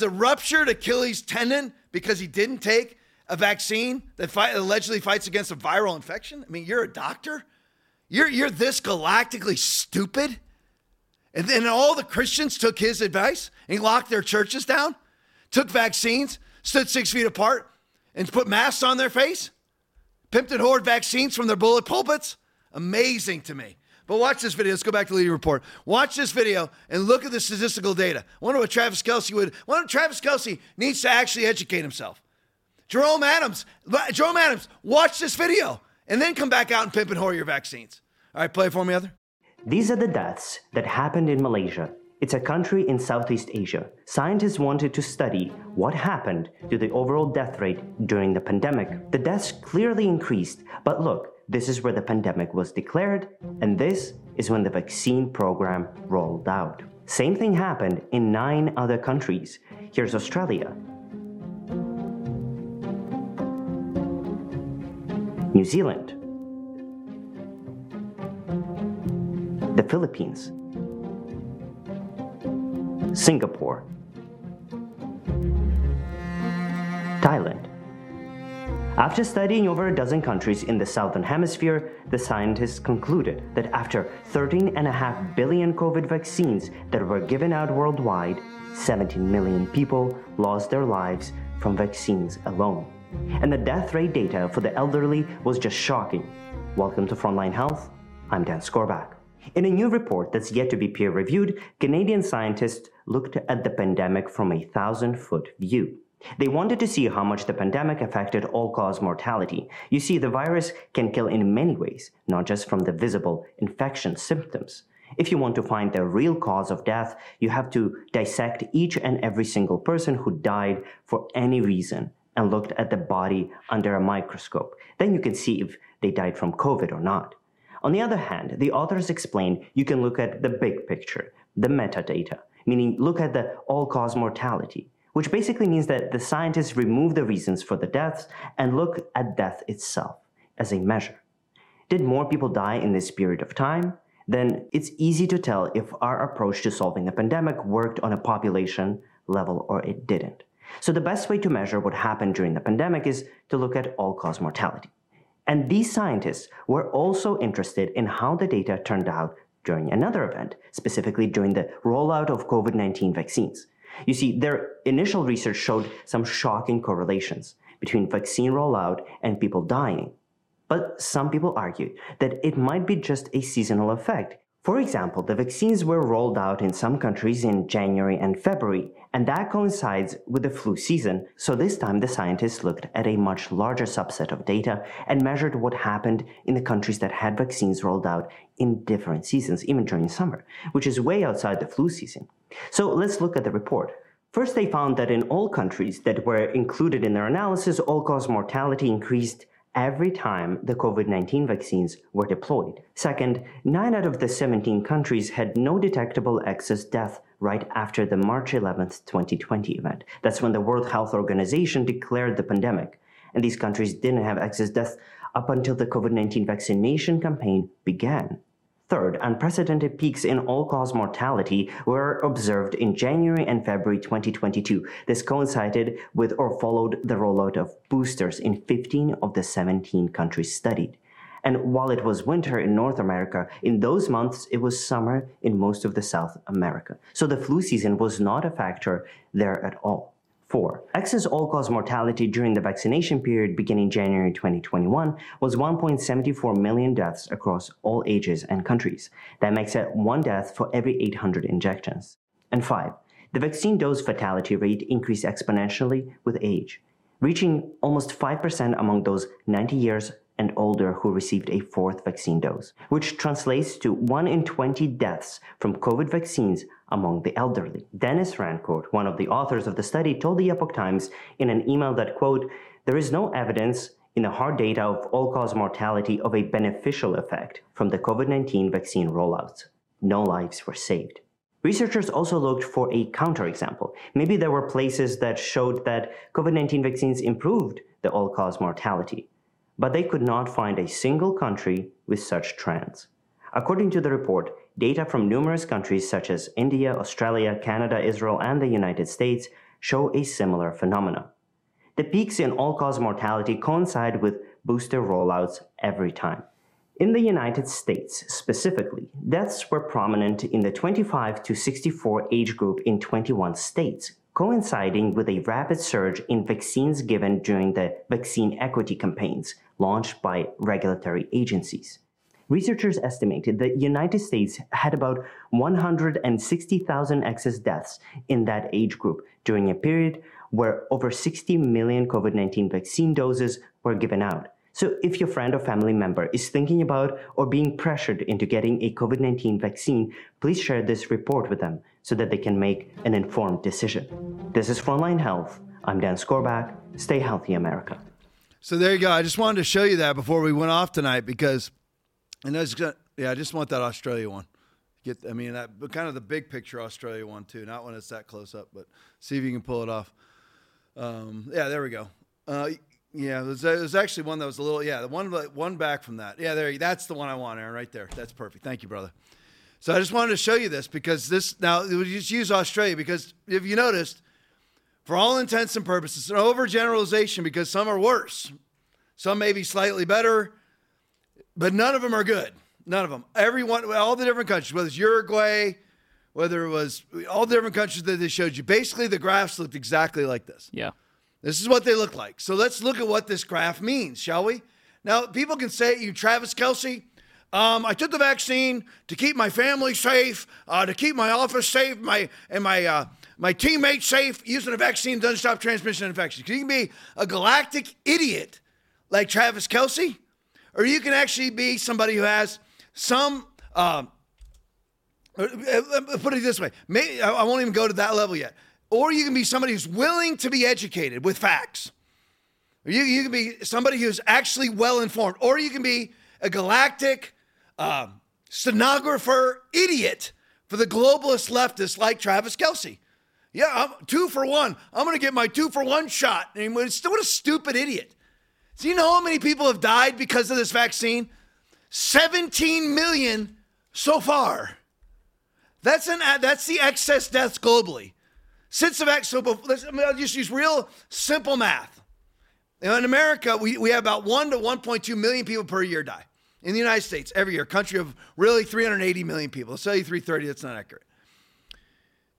ruptured Achilles tendon because he didn't take a vaccine that allegedly fights against a viral infection? I mean, you're a doctor? You're this galactically stupid? And then all the Christians took his advice and locked their churches down, took vaccines, stood 6 feet apart, and put masks on their face, pimped and hoard vaccines from their bullet pulpits. Amazing to me. But watch this video. Let's go back to the leading report. Watch this video and look at the statistical data. I wonder what Travis Kelce would. Travis Kelce needs to actually educate himself. Jerome Adams, watch this video and then come back out and pimp and whore your vaccines. All right, play it for me, Heather. These are the deaths that happened in Malaysia. It's a country in Southeast Asia. Scientists wanted to study what happened to the overall death rate during the pandemic. The deaths clearly increased, but look, this is where the pandemic was declared, and this is when the vaccine program rolled out. Same thing happened in 9 other countries. Here's Australia, New Zealand, the Philippines, Singapore, Thailand. After studying over a dozen countries in the Southern Hemisphere, the scientists concluded that after 13.5 billion COVID vaccines that were given out worldwide, 17 million people lost their lives from vaccines alone. And the death rate data for the elderly was just shocking. Welcome to Frontline Health. I'm Dan Skorback. In a new report that's yet to be peer-reviewed, Canadian scientists looked at the pandemic from a 1,000-foot view. They wanted to see how much the pandemic affected all-cause mortality. You see, the virus can kill in many ways, not just from the visible infection symptoms. If you want to find the real cause of death, you have to dissect each and every single person who died for any reason and looked at the body under a microscope. Then you can see if they died from COVID or not. On the other hand, the authors explain you can look at the big picture, the metadata, meaning look at the all-cause mortality, which basically means that the scientists remove the reasons for the deaths and look at death itself as a measure. Did more people die in this period of time? Then it's easy to tell if our approach to solving the pandemic worked on a population level or it didn't. So the best way to measure what happened during the pandemic is to look at all-cause mortality. And these scientists were also interested in how the data turned out during another event, specifically during the rollout of COVID-19 vaccines. You see, their initial research showed some shocking correlations between vaccine rollout and people dying. But some people argued that it might be just a seasonal effect. For example, the vaccines were rolled out in some countries in January and February, and that coincides with the flu season. So this time the scientists looked at a much larger subset of data and measured what happened in the countries that had vaccines rolled out in different seasons, even during summer, which is way outside the flu season. So let's look at the report. First, they found that in all countries that were included in their analysis, all-cause mortality increased every time the COVID-19 vaccines were deployed. Second, 9 out of the 17 countries had no detectable excess death right after the March 11, 2020 event. That's when the World Health Organization declared the pandemic. And these countries didn't have excess death up until the COVID-19 vaccination campaign began. Third, unprecedented peaks in all-cause mortality were observed in January and February 2022. This coincided with or followed the rollout of boosters in 15 of the 17 countries studied. And while it was winter in North America, in those months it was summer in most of the South America. So the flu season was not a factor there at all. 4. Excess all-cause mortality during the vaccination period beginning January 2021 was 1.74 million deaths across all ages and countries. That makes it one death for every 800 injections. And 5. The vaccine dose fatality rate increased exponentially with age, reaching almost 5% among those 90 years and older who received a fourth vaccine dose, which translates to 1 in 20 deaths from COVID vaccines among the elderly. Dennis Rancourt, one of the authors of the study, told the Epoch Times in an email that, quote, "There is no evidence in the hard data of all-cause mortality of a beneficial effect from the COVID-19 vaccine rollouts. No lives were saved." Researchers also looked for a counterexample. Maybe there were places that showed that COVID-19 vaccines improved the all-cause mortality, but they could not find a single country with such trends. According to the report, data from numerous countries such as India, Australia, Canada, Israel, and the United States show a similar phenomena. The peaks in all-cause mortality coincide with booster rollouts every time. In the United States specifically, deaths were prominent in the 25 to 64 age group in 21 states, coinciding with a rapid surge in vaccines given during the vaccine equity campaigns launched by regulatory agencies. Researchers estimated the United States had about 160,000 excess deaths in that age group during a period where over 60 million COVID-19 vaccine doses were given out. So if your friend or family member is thinking about or being pressured into getting a COVID-19 vaccine, please share this report with them so that they can make an informed decision. This is Frontline Health. I'm Dan Skorback. Stay healthy, America. So there you go. I just wanted to show you that before we went off tonight because, and I just want that Australia one. That kind of the big picture Australia one too. Not when it's that close up, but see if you can pull it off. There we go. Yeah, there's actually one that was a little, the one back from that. Yeah, there, that's the one I want, Aaron, right there. That's perfect. Thank you, brother. So I just wanted to show you this because now we just use Australia because if you noticed, for all intents and purposes, it's an overgeneralization because some are worse. Some may be slightly better, but none of them are good. None of them. Everyone, all the different countries, whether it's Uruguay, whether it was all the different countries that they showed you, basically the graphs looked exactly like this. Yeah. This is what they look like. So let's look at what this graph means, shall we? Now, people can say, you Travis Kelce, I took the vaccine to keep my family safe, to keep my office safe, my teammates safe. Using a vaccine doesn't stop transmission and infection. You can be a galactic idiot like Travis Kelce, or you can actually be somebody who has some Put it this way. I won't even go to that level yet. Or you can be somebody who's willing to be educated with facts. Or you can be somebody who's actually well-informed. Or you can be a galactic stenographer idiot for the globalist leftists like Travis Kelce. Yeah, I'm 2-for-1. I'm going to get my 2-for-1 shot. And what a stupid idiot. Do you know how many people have died because of this vaccine? 17 million so far. That's the excess deaths globally. Since the vaccine, I'll just use real simple math. In America, we have about 1 to 1.2 million people per year die. In the United States, every year, country of really 380 million people. Let's tell you 330, that's not accurate.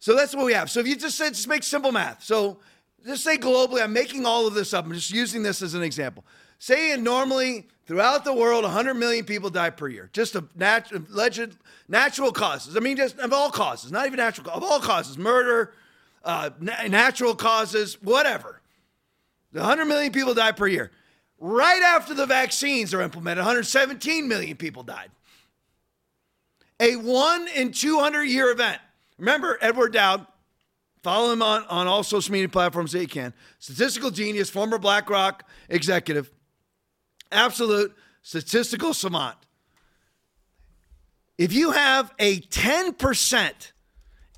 So that's what we have. So if you just said, just make simple math. So just say globally, I'm making all of this up. I'm just using this as an example. Say normally throughout the world, 100 million people die per year. Just of natural causes. I mean, just of all causes, not even natural, of all causes, murder, natural causes, whatever. 100 million people die per year. Right after the vaccines are implemented, 117 million people died. A 1 in 200-year event. Remember, Edward Dowd, follow him on all social media platforms that you can. Statistical genius, former BlackRock executive, absolute statistical savant. If you have a 10%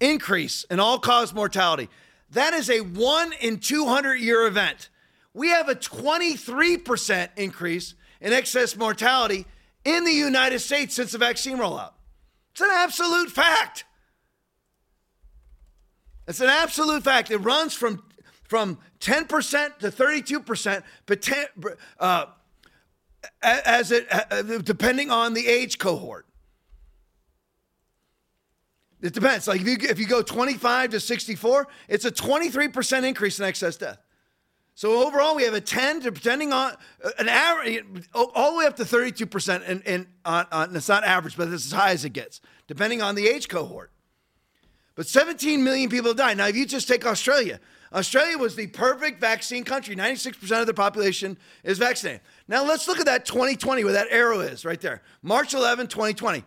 increase in all-cause mortality, that is a 1 in 200-year event. We have a 23% increase in excess mortality in the United States since the vaccine rollout. It's an absolute fact. It's an absolute fact. It runs from 10% to 32%, depending on the age cohort. It depends. Like if you go 25 to 64, it's a 23% increase in excess death. So overall, we have a 10 to depending on an average, all the way up to 32%, and it's not average, but it's as high as it gets, depending on the age cohort. But 17 million people die. Now, if you just take Australia, Australia was the perfect vaccine country. 96% of the population is vaccinated. Now, let's look at that 2020, where that arrow is right there. March 11, 2020.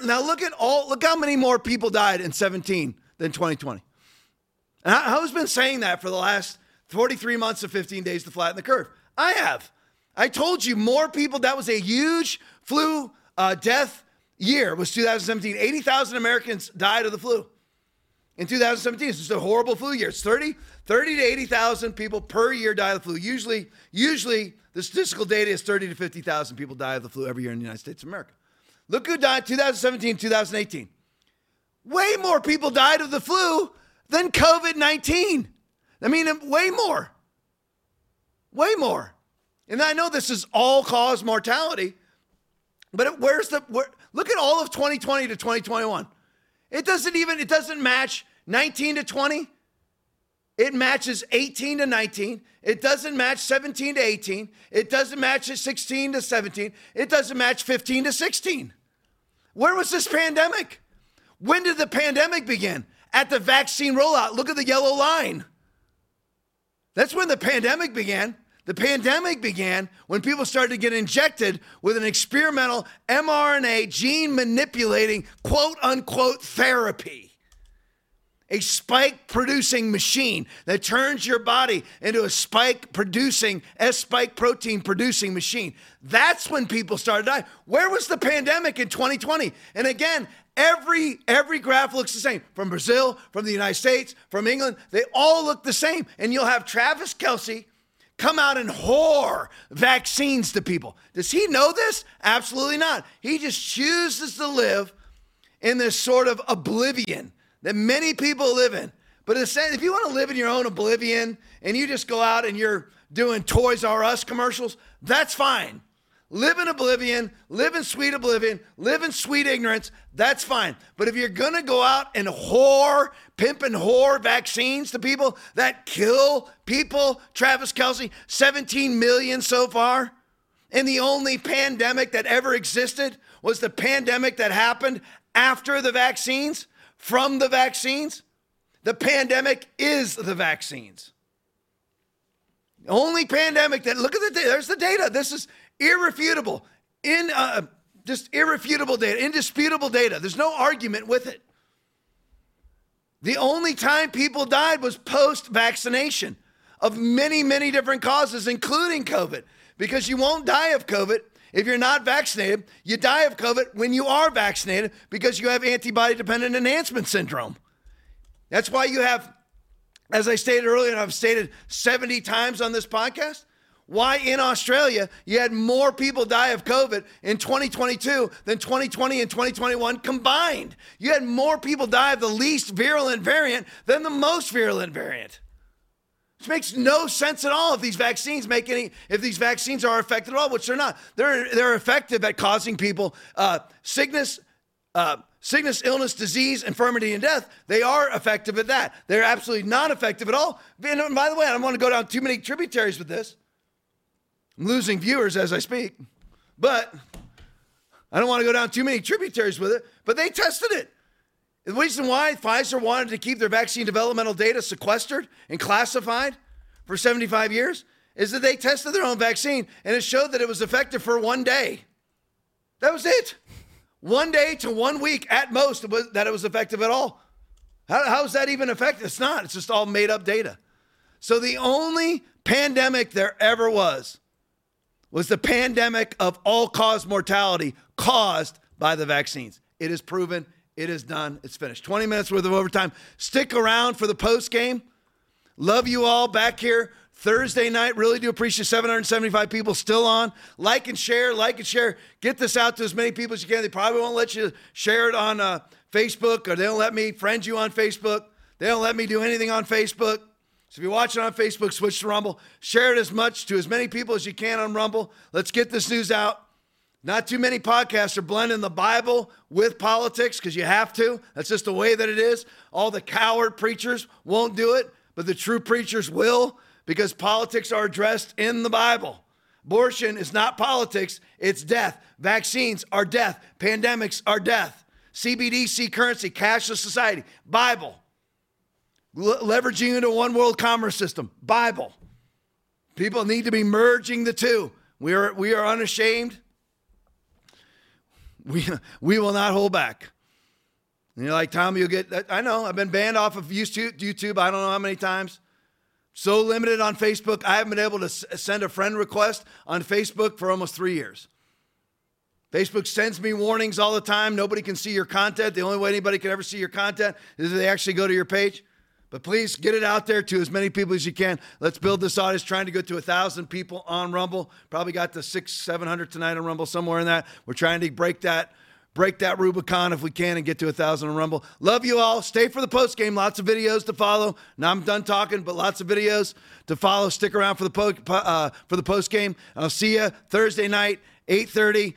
Now, look how many more people died in 17 than 2020. And who's been saying that for the last 43 months of 15 days to flatten the curve? I have. I told you more people. That was a huge flu death year. It was 2017. 80,000 Americans died of the flu. In 2017, it's just a horrible flu year. It's 30 to 80,000 people per year die of the flu. Usually the statistical data is 30 to 50,000 people die of the flu every year in the United States of America. Look who died 2017, 2018. Way more people died of the flu than COVID-19. I mean, way more. Way more. And I know this is all-cause mortality, but look at all of 2020 to 2021. It doesn't match 19 to 20. It matches 18 to 19. It doesn't match 17 to 18. It doesn't match 16 to 17. It doesn't match 15 to 16. Where was this pandemic? When did the pandemic begin? At the vaccine rollout. Look at the yellow line. That's when the pandemic began. The pandemic began when people started to get injected with an experimental mRNA gene-manipulating quote-unquote therapy, a spike-producing machine that turns your body into a spike-producing, S-spike protein-producing machine. That's when people started dying. Where was the pandemic in 2020? And again, every graph looks the same. From Brazil, from the United States, from England, they all look the same. And you'll have Travis Kelce come out and whore vaccines to people. Does he know this? Absolutely not. He just chooses to live in this sort of oblivion that many people live in. But if you want to live in your own oblivion and you just go out and you're doing Toys R Us commercials, that's fine. Live in oblivion, live in sweet oblivion, live in sweet ignorance, that's fine. But if you're going to go out and pimp and whore vaccines to people that kill people, Travis Kelce, 17 million so far, and the only pandemic that ever existed was the pandemic that happened after the vaccines, from the vaccines, the pandemic is the vaccines. The only pandemic that, look at the data, there's the data, this is irrefutable. In Just irrefutable data, indisputable data. There's no argument with it. The only time people died was post-vaccination of many, many different causes, including COVID, because you won't die of COVID if you're not vaccinated. You die of COVID when you are vaccinated because you have antibody-dependent enhancement syndrome. That's why you have, as I stated earlier, and I've stated 70 times on this podcast, why in Australia you had more people die of COVID in 2022 than 2020 and 2021 combined. You had more people die of the least virulent variant than the most virulent variant. Which makes no sense at all if these vaccines make any, if these vaccines are effective at all, which they're not. They're effective at causing people sickness, illness, disease, infirmity, and death. They are effective at that. They're absolutely not effective at all. And by the way, I don't want to go down too many tributaries with this. I'm losing viewers as I speak, but I don't want to go down too many tributaries with it, but they tested it. The reason why Pfizer wanted to keep their vaccine developmental data sequestered and classified for 75 years is that they tested their own vaccine and it showed that it was effective for 1 day. That was it. 1 day to 1 week at most that it was effective at all. How is that even effective? It's not. It's just all made up data. So the only pandemic there ever was the pandemic of all-cause mortality caused by the vaccines. It is proven. It is done. It's finished. 20 minutes worth of overtime. Stick around for the post-game. Love you all back here Thursday night. Really do appreciate 775 people still on. Like and share. Get this out to as many people as you can. They probably won't let you share it on Facebook, or they don't let me friend you on Facebook. They don't let me do anything on Facebook. So if you're watching on Facebook, switch to Rumble. Share it as much to as many people as you can on Rumble. Let's get this news out. Not too many podcasts are blending the Bible with politics because you have to. That's just the way that it is. All the coward preachers won't do it, but the true preachers will, because politics are addressed in the Bible. Abortion is not politics. It's death. Vaccines are death. Pandemics are death. CBDC currency, cashless society, Bible. Leveraging into one world commerce system, Bible. People need to be merging the two. We are unashamed. We will not hold back. And you're like, Tom, you'll get, I know, I've been banned off of YouTube, I don't know how many times. So limited on Facebook, I haven't been able to send a friend request on Facebook for almost 3 years. Facebook sends me warnings all the time. Nobody can see your content. The only way anybody can ever see your content is if they actually go to your page. But please get it out there to as many people as you can. Let's build this audience. Trying to go to 1,000 people on Rumble. Probably got to 600-700 tonight on Rumble, somewhere in that. We're trying to break that Rubicon if we can and get to 1,000 on Rumble. Love you all. Stay for the postgame. Lots of videos to follow. Now I'm done talking, but lots of videos to follow. Stick around for the postgame. I'll see you Thursday night, 8:30.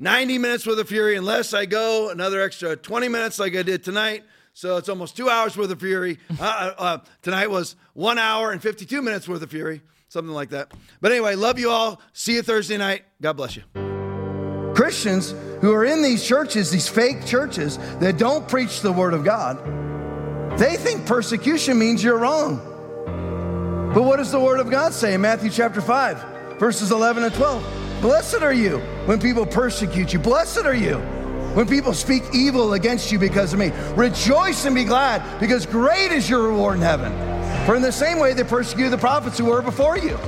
90 minutes worth of fury, unless I go another extra 20 minutes like I did tonight. So it's almost 2 hours worth of fury. Tonight was 1 hour and 52 minutes worth of fury, something like that. But anyway, love you all. See you Thursday night. God bless you. Christians who are in these churches, these fake churches that don't preach the word of God, they think persecution means you're wrong. But what does the word of God say in Matthew chapter 5, verses 11 and 12? Blessed are you when people persecute you. Blessed are you when people speak evil against you because of me. Rejoice and be glad, because great is your reward in heaven. For in the same way they persecuted the prophets who were before you.